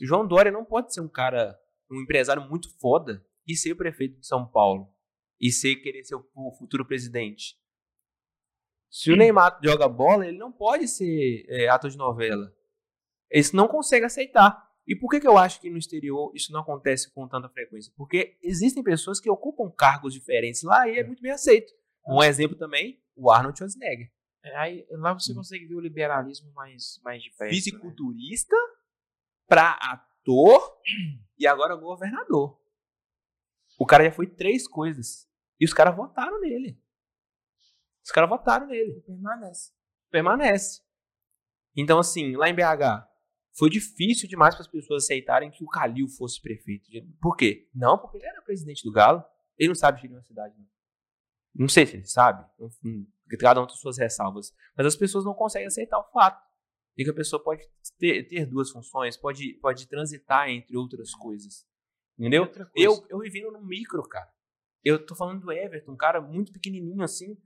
João Dória não pode ser um cara, um empresário muito foda e ser o prefeito de São Paulo e ser, querer ser o, o futuro presidente. Se hum. o Neymar joga bola, ele não pode ser é, ator de novela. Eles não conseguem aceitar. E por que, que eu acho que no exterior isso não acontece com tanta frequência? Porque existem pessoas que ocupam cargos diferentes lá e é muito bem aceito. Um exemplo também, o Arnold Schwarzenegger. É, aí, lá você consegue ver o liberalismo mais, mais de perto. Fisiculturista, né? Para ator e agora governador. O cara já foi três coisas. E os caras votaram nele. Os caras votaram nele. Permanece. Permanece. Então, assim, lá em B H, foi difícil demais para as pessoas aceitarem que o Calil fosse prefeito. Por quê? Não, porque ele era presidente do Galo. Ele não sabe gerir uma cidade, não. Não sei se ele sabe, enfim, cada um tem suas ressalvas. Mas as pessoas não conseguem aceitar o fato de que a pessoa pode ter, ter duas funções, pode, pode transitar entre outras coisas. Entendeu? Outra coisa. Eu, eu vivendo num micro, cara. Eu tô falando do Everton, um cara muito pequenininho assim.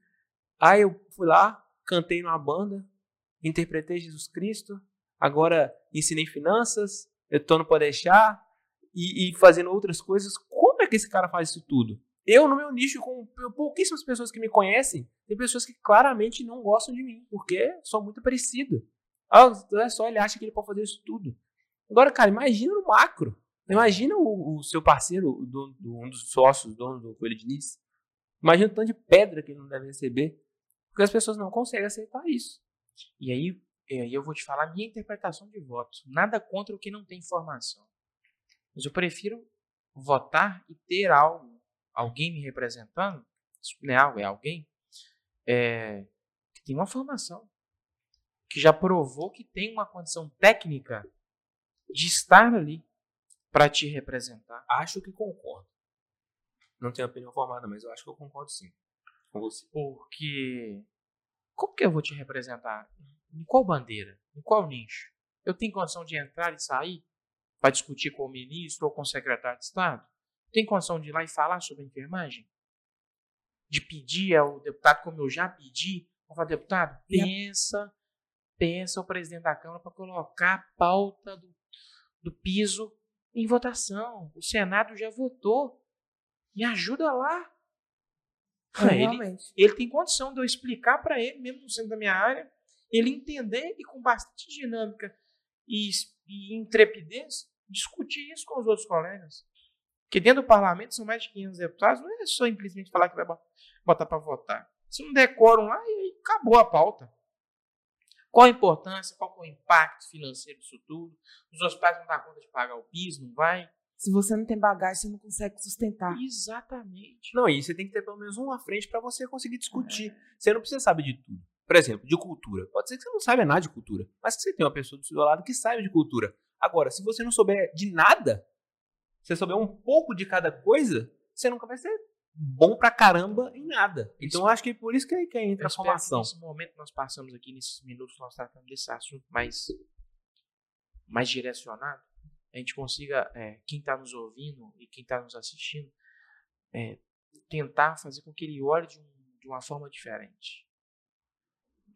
Aí eu fui lá, cantei numa banda, interpretei Jesus Cristo, agora ensinei finanças, eu tô no Pode Deixar e, e fazendo outras coisas. Como é que esse cara faz isso tudo? Eu, no meu nicho, com pouquíssimas pessoas que me conhecem, tem pessoas que claramente não gostam de mim, porque sou muito parecido. Ah, é só ele acha que ele pode fazer isso tudo. Agora, cara, imagina no macro. Imagina o, o seu parceiro, do, do, um dos sócios, dono do Coelho Diniz. Imagina o tanto de pedra que ele não deve receber, porque as pessoas não conseguem aceitar isso. E aí, e aí eu vou te falar a minha interpretação de votos. Nada contra o que não tem informação. Mas eu prefiro votar e ter algo. Alguém me representando, né, é alguém é, que tem uma formação, que já provou que tem uma condição técnica de estar ali para te representar. Acho que concordo. Não tenho opinião formada, mas eu acho que eu concordo sim com você. Porque como que eu vou te representar? Em qual bandeira? Em qual nicho? Eu tenho condição de entrar e sair para discutir com o ministro ou com o secretário de Estado? Tem condição de ir lá e falar sobre a enfermagem? De pedir ao deputado, como eu já pedi, vou falar, deputado, pensa, pensa o presidente da Câmara para colocar a pauta do, do piso em votação. O Senado já votou. Me ajuda lá. Ah, ele, ele tem condição de eu explicar para ele, mesmo no centro da minha área, ele entender e com bastante dinâmica e, e intrepidez, discutir isso com os outros colegas. Porque dentro do parlamento são mais de quinhentos deputados, não é só simplesmente falar que vai botar para votar. Se não decoram lá, e acabou a pauta. Qual a importância, qual é o impacto financeiro disso tudo? Os hospitais não dão conta de pagar o piso, não vai? Se você não tem bagagem, você não consegue sustentar. Exatamente. Não, e você tem que ter pelo menos um à frente para você conseguir discutir. É. Você não precisa saber de tudo. Por exemplo, de cultura. Pode ser que você não saiba nada de cultura, mas que você tenha uma pessoa do seu lado que saiba de cultura. Agora, se você não souber de nada, você souber um pouco de cada coisa, você nunca vai ser bom pra caramba em nada. Então, eu acho que é por isso que, é, que entra a formação. Nesse momento que nós passamos aqui, nesses minutos, nós tratamos desse assunto mais, mais direcionado. A gente consiga, é, quem está nos ouvindo e quem está nos assistindo, é, tentar fazer com que ele olhe de, um, de uma forma diferente.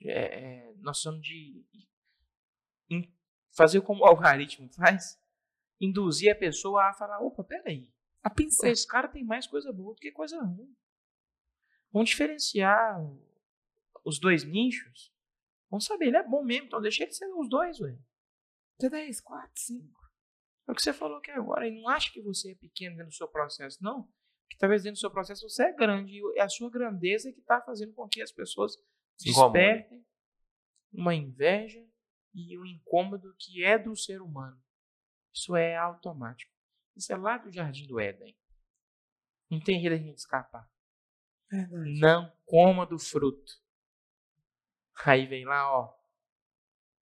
É, é, nós somos de em, fazer como o algoritmo faz, induzir a pessoa a falar, opa, peraí, a pensar. Esse cara tem mais coisa boa do que coisa ruim. Vamos diferenciar os dois nichos. Vamos saber, ele é bom mesmo, então deixa ele ser os dois, velho. Até dez, quatro, cinco. É o que você falou aqui agora, e não acha que você é pequeno dentro do seu processo, não. Que talvez dentro do seu processo você é grande, e é a sua grandeza que está fazendo com que as pessoas despertem uma inveja e um incômodo que é do ser humano. Isso é automático. Isso é lá do Jardim do Éden. Não tem jeito de a gente escapar. Verdade. Não coma do fruto. Aí vem lá, ó,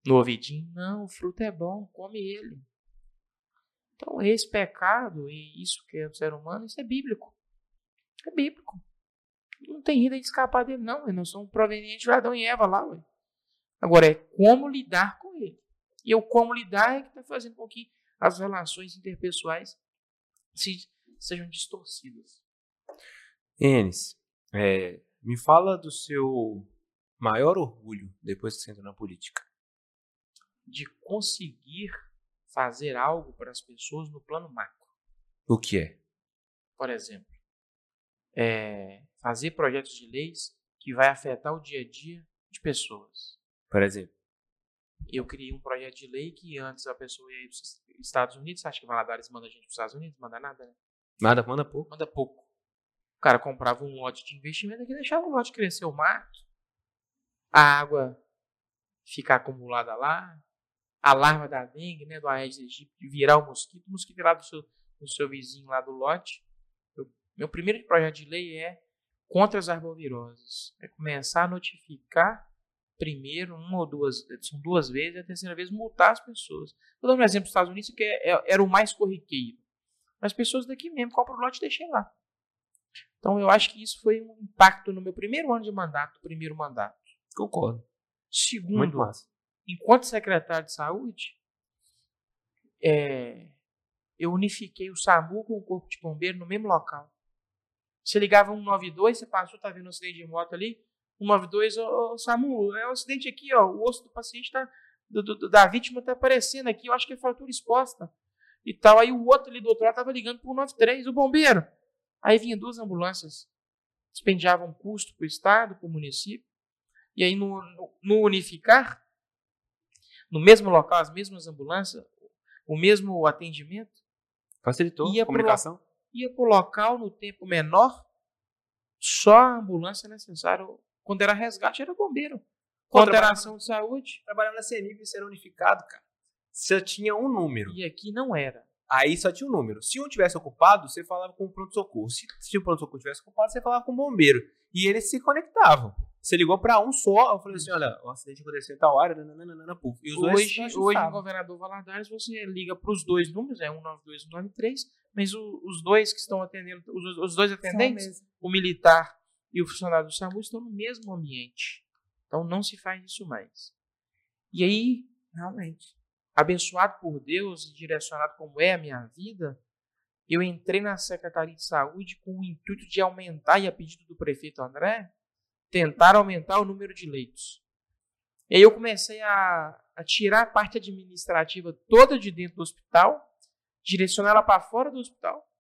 no ouvidinho. Não, o fruto é bom, come ele. Então, esse pecado e isso que é do ser humano, isso é bíblico. É bíblico. não tem jeito de escapar dele, não. Nós somos provenientes de Adão e Eva lá, ué. Agora, é como lidar com ele. E o como lidar é que está fazendo com que as relações interpessoais se, sejam distorcidas. Enes, é, me fala do seu maior orgulho depois que você entra na política. De conseguir fazer algo para as pessoas no plano macro. O que é? Por exemplo, é, fazer projetos de leis que vai afetar o dia a dia de pessoas. Por exemplo? Eu criei um projeto de lei que antes a pessoa ia ir para os Estados Unidos. Acha que Valadares manda a gente para os Estados Unidos? Manda nada, né? Nada, manda pouco. Manda pouco. O cara comprava um lote de investimento que deixava o lote crescer o mato, a água ficar acumulada lá, a larva da dengue, né, do Aedes aegypti, virar o mosquito, o mosquito virar do seu, do seu vizinho lá do lote. Eu, meu primeiro projeto de lei é contra as arboviroses. É começar a notificar primeiro, uma ou duas, são duas vezes, e a terceira vez multar as pessoas. Vou dar um exemplo dos Estados Unidos, que é, é, era o mais corriqueiro. Mas pessoas daqui mesmo, compram o lote e deixei lá. Então eu acho que isso foi um impacto no meu primeiro ano de mandato, primeiro mandato. Concordo. Segundo, muito massa. Enquanto secretário de saúde, é, eu unifiquei o SAMU com o corpo de bombeiro no mesmo local. Você ligava um nove dois, você passou, tá vendo um acidente de moto ali, um nove dois, ô, ô, SAMU, é um acidente aqui, ó, o osso do paciente tá, do, do, da vítima tá aparecendo aqui, eu acho que é fratura exposta e tal. Aí o outro ali do outro lado tava ligando pro um nove três, o bombeiro. Aí vinha duas ambulâncias, despendiavam custo pro estado, pro município, e aí no, no, no unificar, no mesmo local, as mesmas ambulâncias, o mesmo atendimento. Facilitou a comunicação. Pro, ia para o local no tempo menor, só a ambulância necessária. Quando era resgate, era bombeiro. Quando era ação de saúde. Trabalhando na C N I B, isso era unificado, cara. Você tinha um número. E aqui não era. Aí só tinha um número. Se um tivesse ocupado, você falava com o pronto-socorro. Se, se o pronto-socorro tivesse ocupado, você falava com o bombeiro. E eles se conectavam. Você ligou para um só, eu falei assim, olha, o acidente aconteceu em tal área, nananana, puf. E os hoje, dois hoje o governador Valadares, você liga para os dois números, é um nove dois e um nove três, mas o, os dois que estão atendendo, os, os dois atendentes, o militar e o funcionário do SAMU estão no mesmo ambiente. Então não se faz isso mais. E aí, realmente, abençoado por Deus e direcionado como é a minha vida, eu entrei na Secretaria de Saúde com o intuito de aumentar, e a pedido do prefeito André, tentar aumentar o número de leitos. E aí eu comecei a, a tirar a parte administrativa toda de dentro do hospital, direcionar ela para fora do hospital.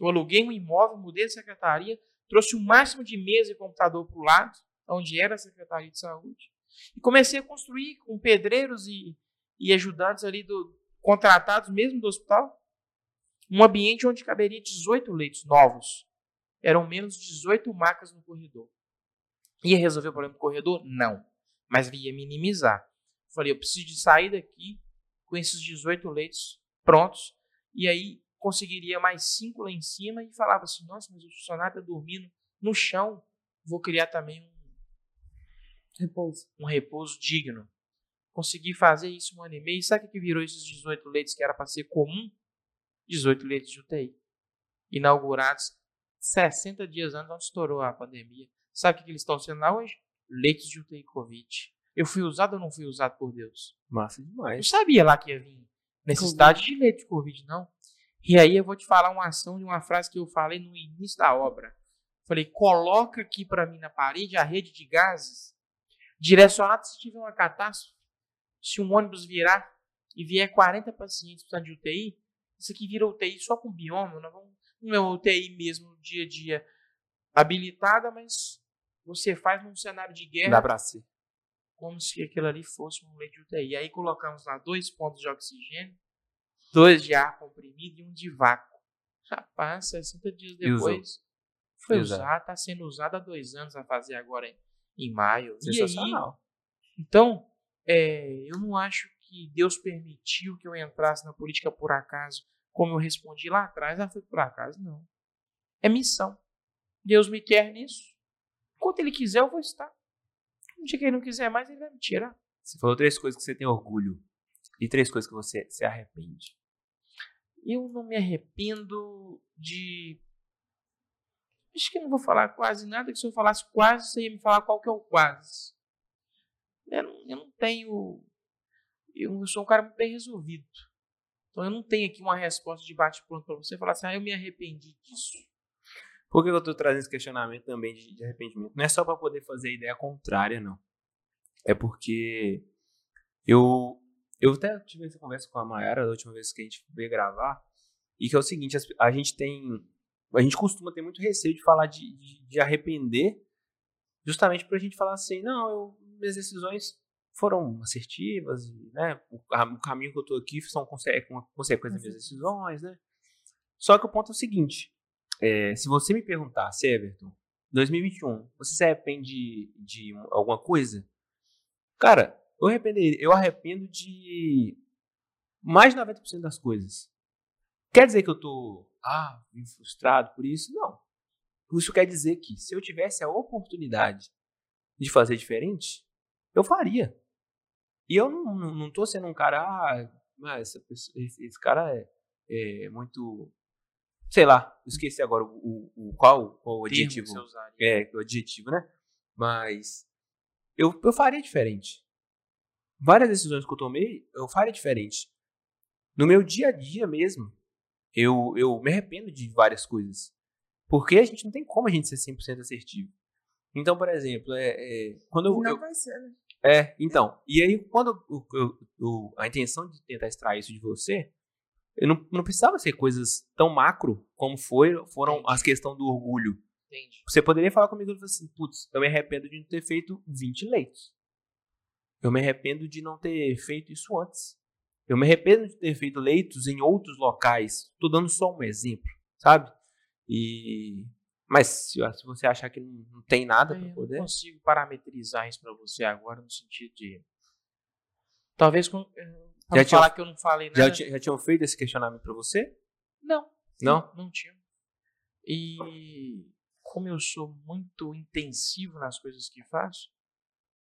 Eu aluguei um imóvel, mudei a secretaria, trouxe o máximo de mesa e computador para o lado, onde era a Secretaria de Saúde, e comecei a construir com pedreiros e, e ajudantes ali do, contratados mesmo do hospital, um ambiente onde caberia dezoito leitos novos. Eram menos dezoito macas no corredor. Ia resolver o problema do corredor? Não. Mas ia minimizar. Falei, eu preciso de sair daqui com esses dezoito leitos prontos. E aí conseguiria mais cinco lá em cima. E falava assim, nossa, mas o funcionário está dormindo no chão. Vou criar também um repouso, um repouso digno. Consegui fazer isso um ano e meio. E sabe o que virou esses dezoito leitos que era para ser comum? dezoito leitos de U T I. Inaugurados sessenta dias antes, onde estourou a pandemia. Sabe o que eles estão sendo lá hoje? Leitos de U T I Covid. Eu fui usado ou não fui usado por Deus? Massa demais. Não sabia lá que ia vir necessidade de leito de Covid, não. E aí eu vou te falar uma ação de uma frase que eu falei no início da obra. Falei, coloca aqui para mim na parede a rede de gases, direcionado se tiver uma catástrofe, se um ônibus virar e vier quarenta pacientes precisando de U T I, isso aqui vira U T I só com bioma, não, vamos, não é U T I mesmo no dia a dia habilitada, mas você faz num cenário de guerra. Dá pra si. Como se aquilo ali fosse um leito de U T I. Aí colocamos lá dois pontos de oxigênio, dois de ar comprimido e um de vácuo. Rapaz, sessenta dias depois, foi usado, tá sendo usado há dois anos a fazer agora em, em maio. Sensacional. E aí, então, é, eu não acho que Deus permitiu que eu entrasse na política por acaso, como eu respondi lá atrás, ah, foi por acaso, não. É missão. Deus me quer nisso. Enquanto ele quiser, eu vou estar. Um dia que ele não quiser mais, ele vai me tirar. Você falou três coisas que você tem orgulho. E três coisas que você se arrepende. Eu não me arrependo de Acho que eu não vou falar quase nada, que se eu falasse quase, você ia me falar qual que é o quase. Eu não, eu não tenho... Eu sou um cara muito bem resolvido. Então, eu não tenho aqui uma resposta de bate-pronto para você falar assim, ah, eu me arrependi disso. Por que eu estou trazendo esse questionamento também de, de arrependimento? Não é só para poder fazer a ideia contrária, não. É porque eu... Eu até tive essa conversa com a Mayara da última vez que a gente veio gravar, e que é o seguinte, a gente tem... A gente costuma ter muito receio de falar de, de, de arrepender, justamente para a gente falar assim, não, eu, minhas decisões foram assertivas, né? o, a, o caminho que eu estou aqui são conse é uma consequência das minhas decisões, né? Só que o ponto é o seguinte, é, se você me perguntasse, Everton, dois mil e vinte e um, você se arrepende de, de alguma coisa? Cara, eu, eu arrependo de mais de noventa por cento das coisas. Quer dizer que eu estou... ah, me frustrado por isso? Não. Isso quer dizer que se eu tivesse a oportunidade de fazer diferente, eu faria. E eu não, não, não tô sendo um cara, ah, essa pessoa, esse, esse cara é, é muito, sei lá, esqueci agora o, o, o qual, qual o adjetivo. É, o adjetivo, né? Mas eu, eu faria diferente. Várias decisões que eu tomei, eu faria diferente. No meu dia a dia mesmo, Eu, eu me arrependo de várias coisas. Porque a gente não tem como a gente ser cem por cento assertivo. Então, por exemplo, é, é, quando eu, não eu, vai ser, né? É, então. E aí, quando eu, eu, eu, a intenção de tentar extrair isso de você, eu não, não precisava ser coisas tão macro como foi, foram Entendi. As questões do orgulho. Entendi. Você poderia falar comigo e falar assim, putz, eu me arrependo de não ter feito vinte leitos. Eu me arrependo de não ter feito isso antes. Eu me arrependo de ter feito leitos em outros locais. Estou dando só um exemplo, sabe? E... Mas se você achar que não tem nada para poder... Eu não consigo parametrizar isso para você agora, no sentido de... Talvez... Pra já não tinha, falar que eu não falei nada... Já, já tinham feito esse questionamento para você? Não. Não? Não tinha. E como eu sou muito intensivo nas coisas que faço,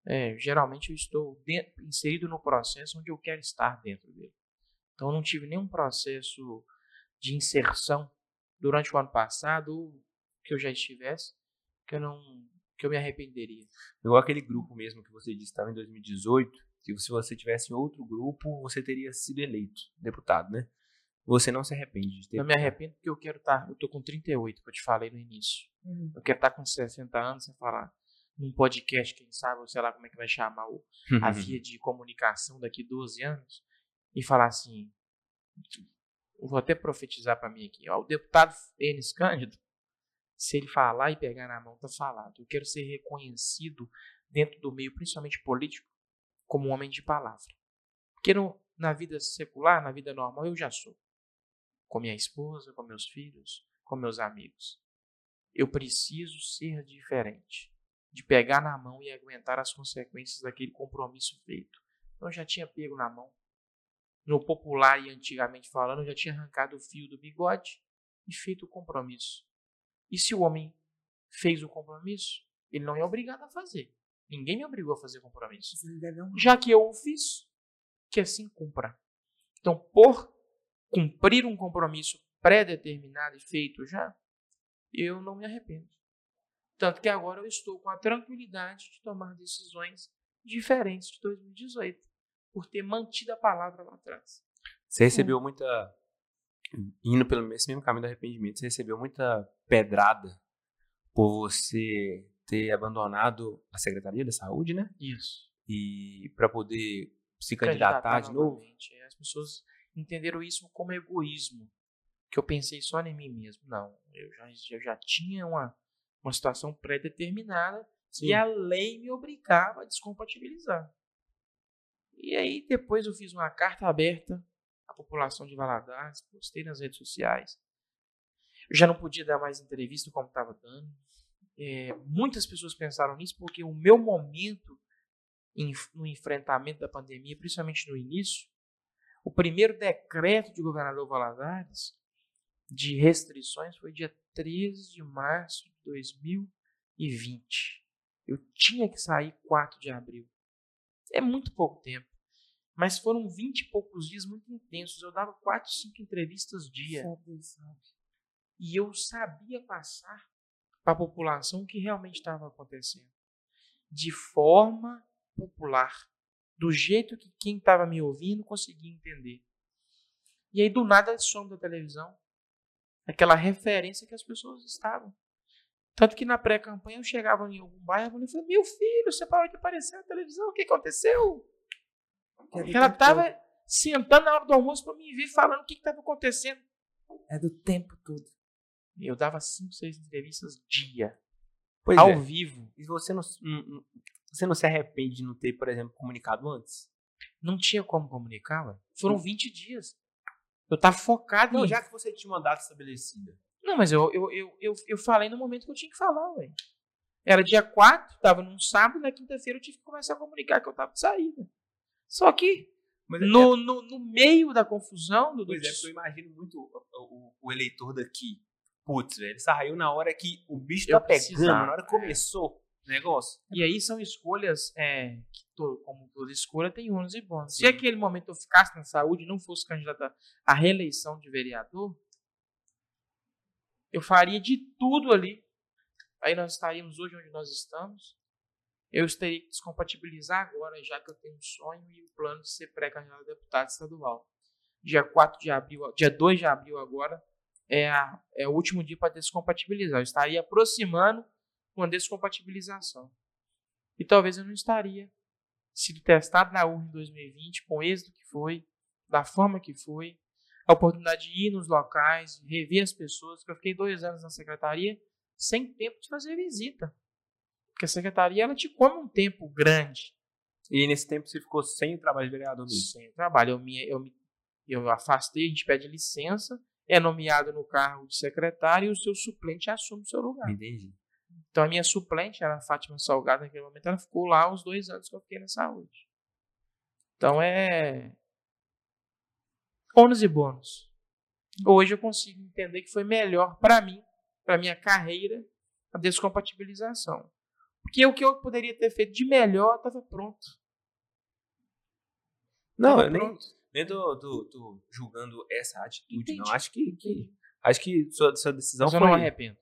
É, geralmente eu estou dentro, inserido no processo onde eu quero estar dentro dele. Então eu não tive nenhum processo de inserção durante o ano passado ou que eu já estivesse que eu não que eu me arrependeria. Igual aquele grupo mesmo que você disse estava em dois mil e dezoito, que se você tivesse em outro grupo, você teria sido eleito deputado, né? Você não se arrepende de ter... Eu me arrependo porque eu quero estar... Eu estou com trinta e oito, que eu te falei no início. Uhum. Eu quero estar com sessenta anos sem falar... num podcast, quem sabe, ou sei lá como é que vai chamar o, a via de comunicação daqui doze anos, e falar assim, eu vou até profetizar para mim aqui, ó, o deputado Enes Cândido, se ele falar e pegar na mão, tá falado. Eu quero ser reconhecido dentro do meio, principalmente político, como um homem de palavra. Porque no, na vida secular, na vida normal, eu já sou. Com minha esposa, com meus filhos, com meus amigos. Eu preciso ser diferente. De pegar na mão e aguentar as consequências daquele compromisso feito. Então, eu já tinha pego na mão. No popular e antigamente falando, eu já tinha arrancado o fio do bigode e feito o compromisso. E se o homem fez o compromisso, ele não é obrigado a fazer. Ninguém me obrigou a fazer compromisso. Já que eu o fiz, que assim cumpra. Então, por cumprir um compromisso pré-determinado e feito já, eu não me arrependo. Tanto que agora eu estou com a tranquilidade de tomar decisões diferentes de dois mil e dezoito, por ter mantido a palavra lá atrás. Você recebeu hum. muita... Indo pelo mesmo caminho do arrependimento, você recebeu muita pedrada por você ter abandonado a Secretaria da Saúde, né? Isso. E para poder se candidatar, candidatar de novo. É, as pessoas entenderam isso como egoísmo, que eu pensei só em mim mesmo. Não, eu já, eu já tinha uma... Uma situação pré-determinada e a lei me obrigava a descompatibilizar. E aí depois eu fiz uma carta aberta à população de Valadares, postei nas redes sociais. Eu já não podia dar mais entrevista como estava dando. É, muitas pessoas pensaram nisso porque o meu momento em, no enfrentamento da pandemia, principalmente no início, o primeiro decreto de governador Valadares de restrições foi dia treze de março de dois mil e vinte. Eu tinha que sair quatro de abril. É muito pouco tempo. Mas foram vinte e poucos dias muito intensos. Eu dava quatro, cinco entrevistas dia. Sabe, sabe. E eu sabia passar para a população o que realmente estava acontecendo. De forma popular. Do jeito que quem estava me ouvindo conseguia entender. E aí, do nada, some da televisão aquela referência que as pessoas estavam. Tanto que na pré-campanha eu chegava em algum bairro e falei, meu filho, você parou de aparecer na televisão, o que aconteceu? É ela estava sentando na hora do almoço para me ver falando o que estava acontecendo. É do tempo todo. Eu dava cinco, seis entrevistas dia. Pois ao é. vivo. E você não, você não se arrepende de não ter, por exemplo, comunicado antes? Não tinha como comunicar, ué. Foram vinte dias. Eu estava focado. Não, em... já que você tinha uma data estabelecida. Não, mas eu, eu, eu, eu, eu falei no momento que eu tinha que falar, ué. Era dia quatro, estava num sábado, na quinta-feira eu tive que começar a comunicar que eu estava de saída. Só que mas, no, é... no, no meio da confusão... Do... Por exemplo, eu imagino muito o, o, o eleitor daqui. Putz, velho, saiu na hora que o bicho tá pegando, na hora que começou o negócio. E aí são escolhas, é, que todo, como toda escolha, tem ônus e bônus. Se aquele momento eu ficasse na saúde e não fosse candidato à reeleição de vereador, eu faria de tudo ali. Aí nós estaríamos hoje onde nós estamos. Eu teria que descompatibilizar agora, já que eu tenho um sonho e um plano de ser pré-candidato a deputado estadual. dia quatro de abril, dia dois de abril agora, É, a, é o último dia para descompatibilizar. Eu estaria aproximando uma descompatibilização. E talvez eu não estaria sido testado na urna em dois mil e vinte, com o êxito que foi, da forma que foi, a oportunidade de ir nos locais, rever as pessoas, porque eu fiquei dois anos na secretaria sem tempo de fazer visita. Porque a secretaria, ela te come um tempo grande. E nesse tempo você ficou sem o trabalho de vereador mesmo? Sem o trabalho. Eu me, eu me eu afastei, a gente pede licença, é nomeado no cargo de secretário e o seu suplente assume o seu lugar. Entendi. Então, a minha suplente, era a Fátima Salgado, naquele momento, ela ficou lá os dois anos que eu fiquei na saúde. Então, é... ônus e bônus. Hoje eu consigo entender que foi melhor para mim, para minha carreira, a descompatibilização. Porque o que eu poderia ter feito de melhor estava pronto. Não, tava eu pronto. nem... Nem tô, tô, tô julgando essa atitude, Entendi. não. Acho que, que, acho que sua, sua decisão Mas foi... Mas eu não me arrependo.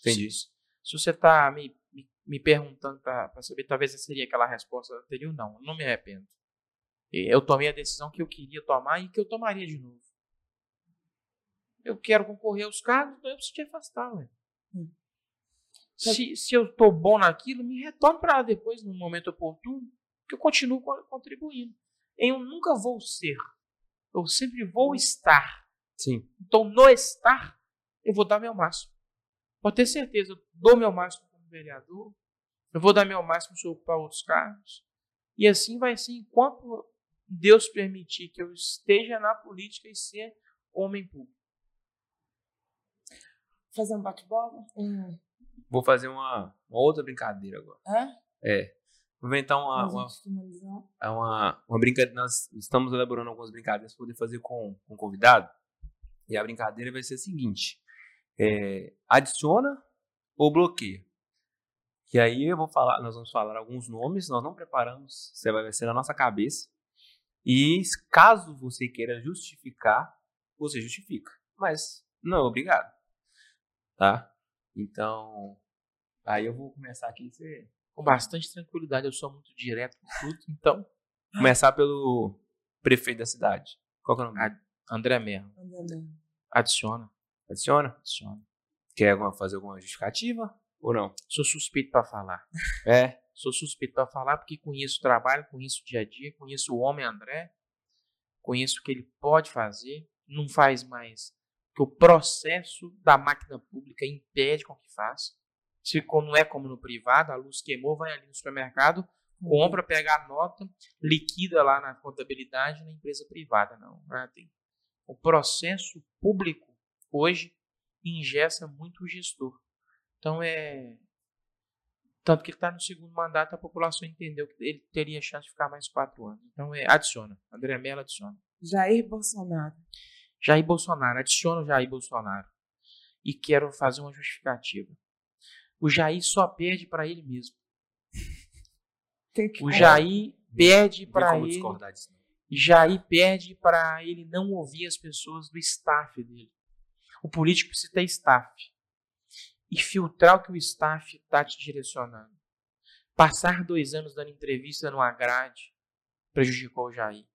Entendi. Se, se você tá me, me, me perguntando para saber, talvez essa seria aquela resposta anterior, não. Eu não me arrependo. Eu tomei a decisão que eu queria tomar e que eu tomaria de novo. Eu quero concorrer aos cargos, então eu preciso te afastar, velho. Hum. Se, se eu tô bom naquilo, me retorno para lá depois, no momento oportuno, que eu continuo contribuindo. Eu nunca vou ser. Eu sempre vou estar. Sim. Então, no estar, eu vou dar meu máximo. Pode ter certeza, eu dou meu máximo como vereador, eu vou dar meu máximo para outros cargos, e assim vai ser enquanto Deus permitir que eu esteja na política e ser homem público. Fazer um bate-bola? Hum. Vou fazer uma, uma outra brincadeira agora. É? É. Vou inventar uma, uma, uma, uma brincadeira. Nós estamos elaborando algumas brincadeiras para poder fazer com, com o convidado. E a brincadeira vai ser a seguinte. É, adiciona ou bloqueia? E aí eu vou falar, nós vamos falar alguns nomes, nós não preparamos, você vai ser na nossa cabeça. E caso você queira justificar, você justifica. Mas não é obrigado. Tá? Então, aí eu vou começar aqui e você... Com bastante tranquilidade, eu sou muito direto com tudo, então... Começar pelo prefeito da cidade. Qual que é o nome? Ad- André Mello. Adiciona. Adiciona? Adiciona. Quer alguma, fazer alguma justificativa ou não? Sou suspeito para falar. É? Sou suspeito para falar porque conheço o trabalho, conheço o dia a dia, conheço o homem André, conheço o que ele pode fazer, não faz mais. Porque o processo da máquina pública impede com que faça. Se não é como no privado, a luz queimou, vai ali no supermercado, compra, pega a nota, liquida lá na contabilidade, na empresa privada. Não, não tem. O processo público, hoje, engessa muito o gestor. Então, é... Tanto que ele está no segundo mandato, a população entendeu que ele teria chance de ficar mais quatro anos. Então, é... adiciona. André Mello adiciona. Jair Bolsonaro. Jair Bolsonaro. Adiciona o Jair Bolsonaro. E quero fazer uma justificativa. O Jair só perde para ele mesmo. O Jair perde para ele. Jair perde para ele não ouvir as pessoas do staff dele. O político precisa ter staff. e filtrar o que o staff está te direcionando. Passar dois anos dando entrevista no agrade prejudicou o Jair.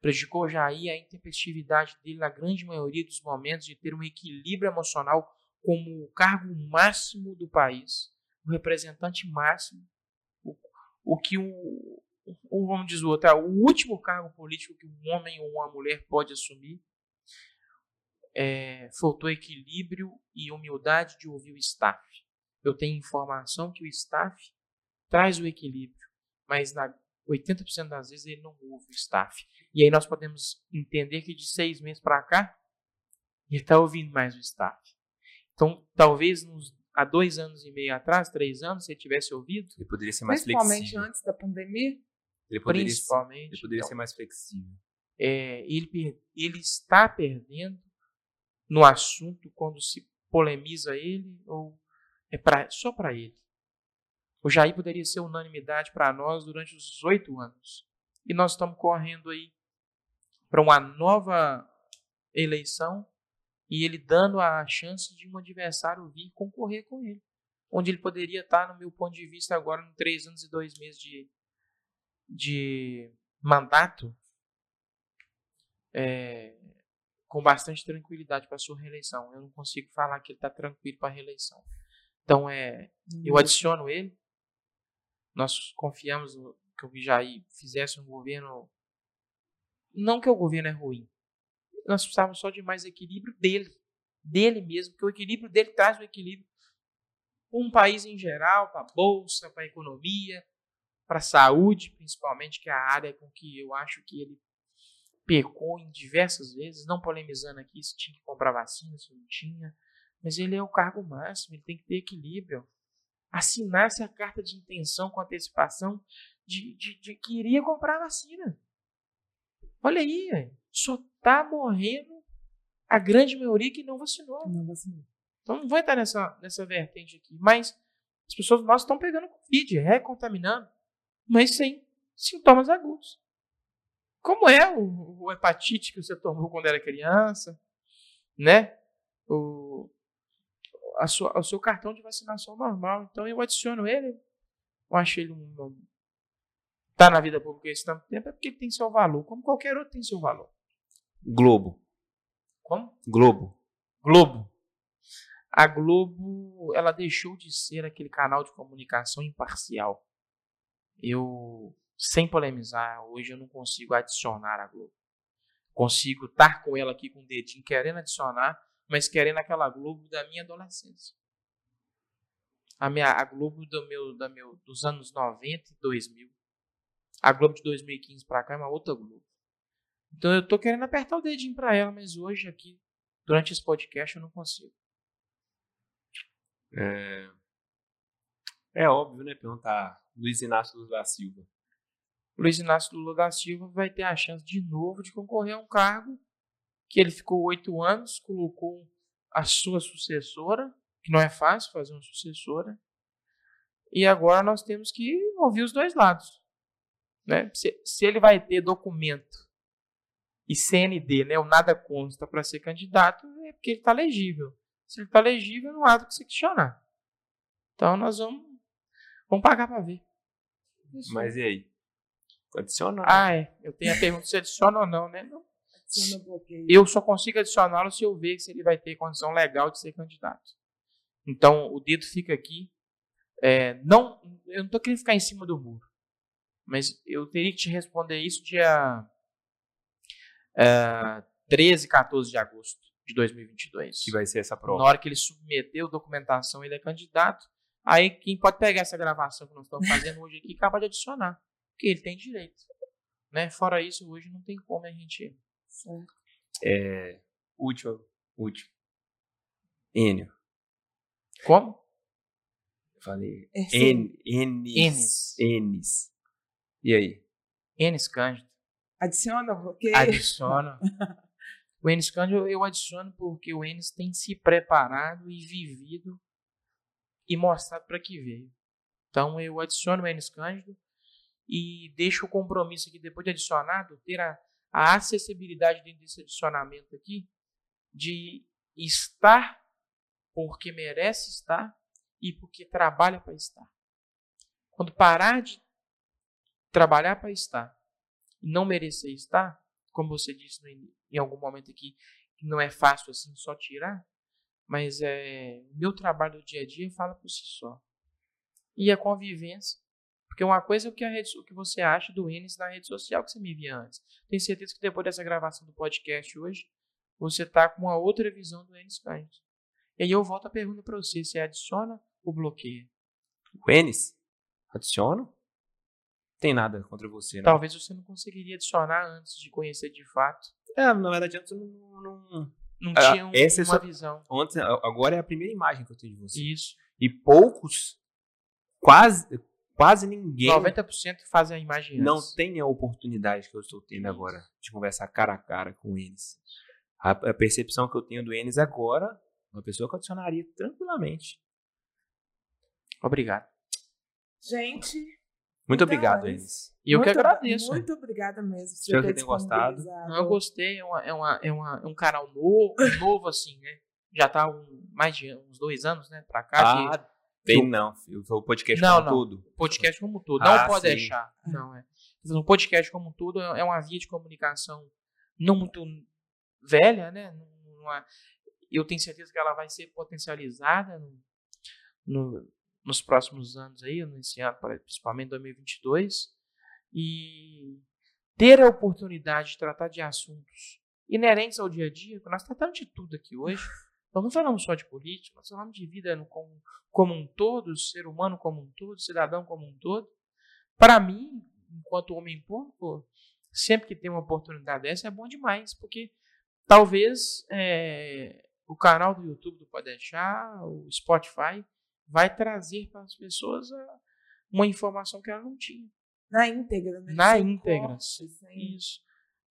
Prejudicou o Jair a intempestividade dele na grande maioria dos momentos de ter um equilíbrio emocional como o cargo máximo do país, o representante máximo, o, o que o, o, vamos dizer, o, outro, o último cargo político que um homem ou uma mulher pode assumir. É, faltou equilíbrio e humildade de ouvir o staff. Eu tenho informação que o staff traz o equilíbrio, mas na oitenta por cento das vezes ele não ouve o staff. E aí nós podemos entender que de seis meses para cá, ele está ouvindo mais o staff. Então, talvez nos, há dois anos e meio atrás, três anos, se ele tivesse ouvido... Ele poderia ser mais flexível. Principalmente antes da pandemia. Ele poderia, principalmente, ele poderia então, ser mais flexível. É, ele, ele está perdendo no assunto quando se polemiza ele ou é pra, só para ele. O Jair poderia ser unanimidade para nós durante os dezoito anos. E nós estamos correndo aí para uma nova eleição e ele dando a chance de um adversário vir concorrer com ele. Onde ele poderia estar, no meu ponto de vista, agora em três anos e dois meses de, de mandato, é, com bastante tranquilidade para a sua reeleição. Eu não consigo falar que ele está tranquilo para a reeleição. Então, é, eu adiciono ele. Nós confiamos que o Jair fizesse um governo... Não que o governo é ruim. Nós precisávamos só de mais equilíbrio dele. Dele mesmo, porque o equilíbrio dele traz o equilíbrio para um país em geral, para a Bolsa, para a economia, para a saúde, principalmente, que é a área com que eu acho que ele pecou em diversas vezes, não polemizando aqui se tinha que comprar vacina, se não tinha, mas ele é o cargo máximo, ele tem que ter equilíbrio. Assinar-se a carta de intenção com antecipação de, de, de que iria comprar a vacina. Olha aí, só está morrendo a grande maioria que não vacinou. Não vacinou. Então não vou entrar nessa, nessa vertente aqui, mas as pessoas nossas estão pegando Covid, recontaminando, mas sem sintomas agudos. Como é o, o hepatite que você tomou quando era criança, né? O, a sua, o seu cartão de vacinação normal. Então, eu adiciono ele. Eu acho ele um... Tá na vida pública esse tanto tempo é porque ele tem seu valor, como qualquer outro tem seu valor. Globo. Como? Globo. Globo. A Globo, ela deixou de ser aquele canal de comunicação imparcial. Eu... Sem polemizar, hoje eu não consigo adicionar a Globo. Consigo estar com ela aqui com o dedinho, querendo adicionar, mas querendo aquela Globo da minha adolescência. A, minha, a Globo do meu, da meu, dos anos noventa e dois mil. A Globo de dois mil e quinze para cá é uma outra Globo. Então eu estou querendo apertar o dedinho para ela, mas hoje aqui, durante esse podcast, eu não consigo. É, é óbvio, né? Perguntar Luiz Inácio da Silva. Luiz Inácio Lula da Silva vai ter a chance de novo de concorrer a um cargo que ele ficou oito anos, colocou a sua sucessora, que não é fácil fazer uma sucessora, e agora nós temos que ouvir os dois lados. Né? Se, se ele vai ter documento e C N D, né, o nada consta para ser candidato, é porque ele está elegível. Se ele está elegível, não há do que se questionar. Então nós vamos, vamos pagar para ver. Isso. Mas e aí? Adicionar. Ah, é. Eu tenho a pergunta se adiciona ou não, né? Não. Adiciona bloqueio. Eu só consigo adicioná-lo se eu ver se ele vai ter condição legal de ser candidato. Então, o dedo fica aqui. É, não, eu não estou querendo ficar em cima do muro. Mas eu teria que te responder isso dia é, treze, quatorze de agosto de dois mil e vinte e dois. Que vai ser essa prova. Na hora que ele submeteu documentação, ele é candidato. Aí, quem pode pegar essa gravação que nós estamos fazendo hoje aqui, acaba de adicionar. Porque ele tem direito. Né? Fora isso, hoje não tem como a gente... É, último. Último. Enio. Como? Eu falei... En, Enes. Enes. Enes. E aí? Enes Cândido. Adiciona o bloqueio? Adiciona. O Enes Cândido eu adiciono porque o Enes tem se preparado e vivido e mostrado para que veio. Então eu adiciono o Enes Cândido. E deixo o compromisso aqui, depois de adicionado, ter a, a acessibilidade dentro desse adicionamento aqui, de estar porque merece estar e porque trabalha para estar. Quando parar de trabalhar para estar e não merecer estar, como você disse no, em algum momento aqui, não é fácil assim só tirar, mas é, meu trabalho do dia a dia fala por si só. E a convivência, porque uma coisa é o que, a rede, o que você acha do Enes na rede social que você me via antes. Tenho certeza que depois dessa gravação do podcast hoje, você está com uma outra visão do Enes Cândido. E aí eu volto a pergunta para você, você adiciona ou bloqueia? O Enes? Adiciono? Não tem nada contra você, né? Talvez você não conseguiria adicionar antes de conhecer de fato. É, na verdade, antes eu não... Não, não ah, tinha um, essa uma é só, visão. Antes, agora é a primeira imagem que eu tenho de você. Isso. E poucos, quase, quase ninguém... noventa por cento fazem a imagem antes. Não tem a oportunidade que eu estou tendo agora de conversar cara a cara com eles. A, a percepção que eu tenho do Enes agora, uma pessoa que eu adicionaria tranquilamente. Obrigado. Gente. Muito então, obrigado, Enes. E eu que agradeço. Muito obrigada mesmo. Espero que tenham gostado. Não, eu gostei. É, uma, é, uma, é, uma, é um canal novo, novo assim, né? Já tá um, mais de uns dois anos, né? Pra cá. Ah, que, bem eu, não. O podcast não, como não, tudo. O podcast como tudo. Ah, não pode sim. deixar. Não, é. O podcast como tudo é uma via de comunicação não muito... velha, né? Uma, eu tenho certeza que ela vai ser potencializada no, no, nos próximos anos aí, nesse ano, principalmente dois mil e vinte e dois, e ter a oportunidade de tratar de assuntos inerentes ao dia a dia, porque nós tratamos de tudo aqui hoje, nós não falamos só de política, nós falamos de vida no, como, como um todo, ser humano como um todo, cidadão como um todo. Para mim, enquanto homem público, sempre que tem uma oportunidade dessa é bom demais, porque talvez é, o canal do YouTube do Pode Deixar, o Spotify, vai trazer para as pessoas a, uma informação que ela não tinha. Na íntegra, né? Na íntegra. Isso.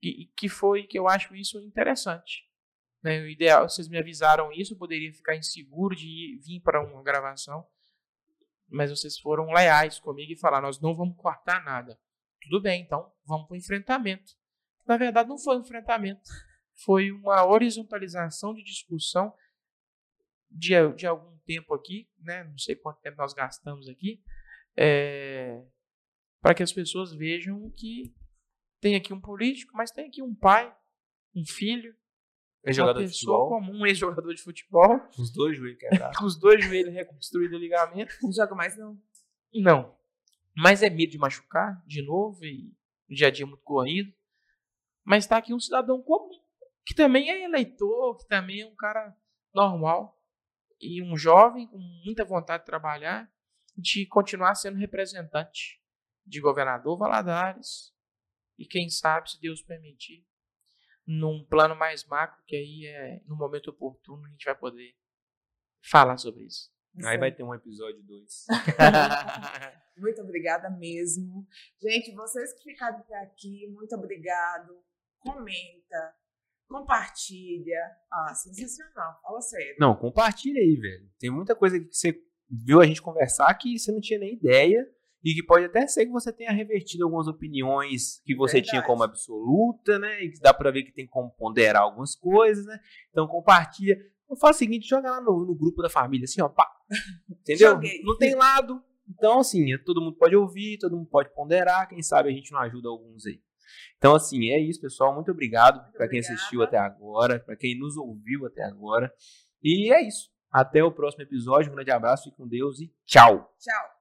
E, e que foi que eu acho isso interessante. Né? O ideal, vocês me avisaram isso, eu poderia ficar inseguro de ir, vir para uma gravação, mas vocês foram leais comigo e falaram, nós não vamos cortar nada. Tudo bem, então vamos para o enfrentamento. Na verdade, não foi um enfrentamento. Foi uma horizontalização de discussão de, de algum tempo aqui, né? Não sei quanto tempo nós gastamos aqui, é, para que as pessoas vejam que tem aqui um político, mas tem aqui um pai, um filho, uma pessoa comum, um ex-jogador de futebol. Com os dois joelhos quebrados. Com os dois joelhos reconstruídos o ligamento. Não joga mais, não. Não. Mas é medo de machucar, de novo, e o dia a dia é muito corrido. Mas está aqui um cidadão comum, que também é eleitor, que também é um cara normal e um jovem com muita vontade de trabalhar, de continuar sendo representante de Governador Valadares e quem sabe, se Deus permitir, num plano mais macro, que aí é no momento oportuno a gente vai poder falar sobre isso. Aí vai ter um episódio dois. Muito obrigada mesmo. Gente, vocês que ficaram até aqui, muito obrigado. Comenta. Compartilha. Ah, sensacional. Fala sério. Não, compartilha aí, velho. Tem muita coisa que você viu a gente conversar que você não tinha nem ideia e que pode até ser que você tenha revertido algumas opiniões que você Verdade. Tinha como absoluta, né? E que dá pra ver que tem como ponderar algumas coisas, né? Então, compartilha. Eu faço o seguinte, joga lá no, no grupo da família, assim, ó, pá. Entendeu? Joguei. Não tem lado. Então, assim, todo mundo pode ouvir, todo mundo pode ponderar. Quem sabe a gente não ajuda alguns aí. Então, assim, é isso, pessoal. Muito obrigado para quem assistiu até agora, para quem nos ouviu até agora. E é isso. Até o próximo episódio. Um grande abraço, fique com Deus e tchau. Tchau.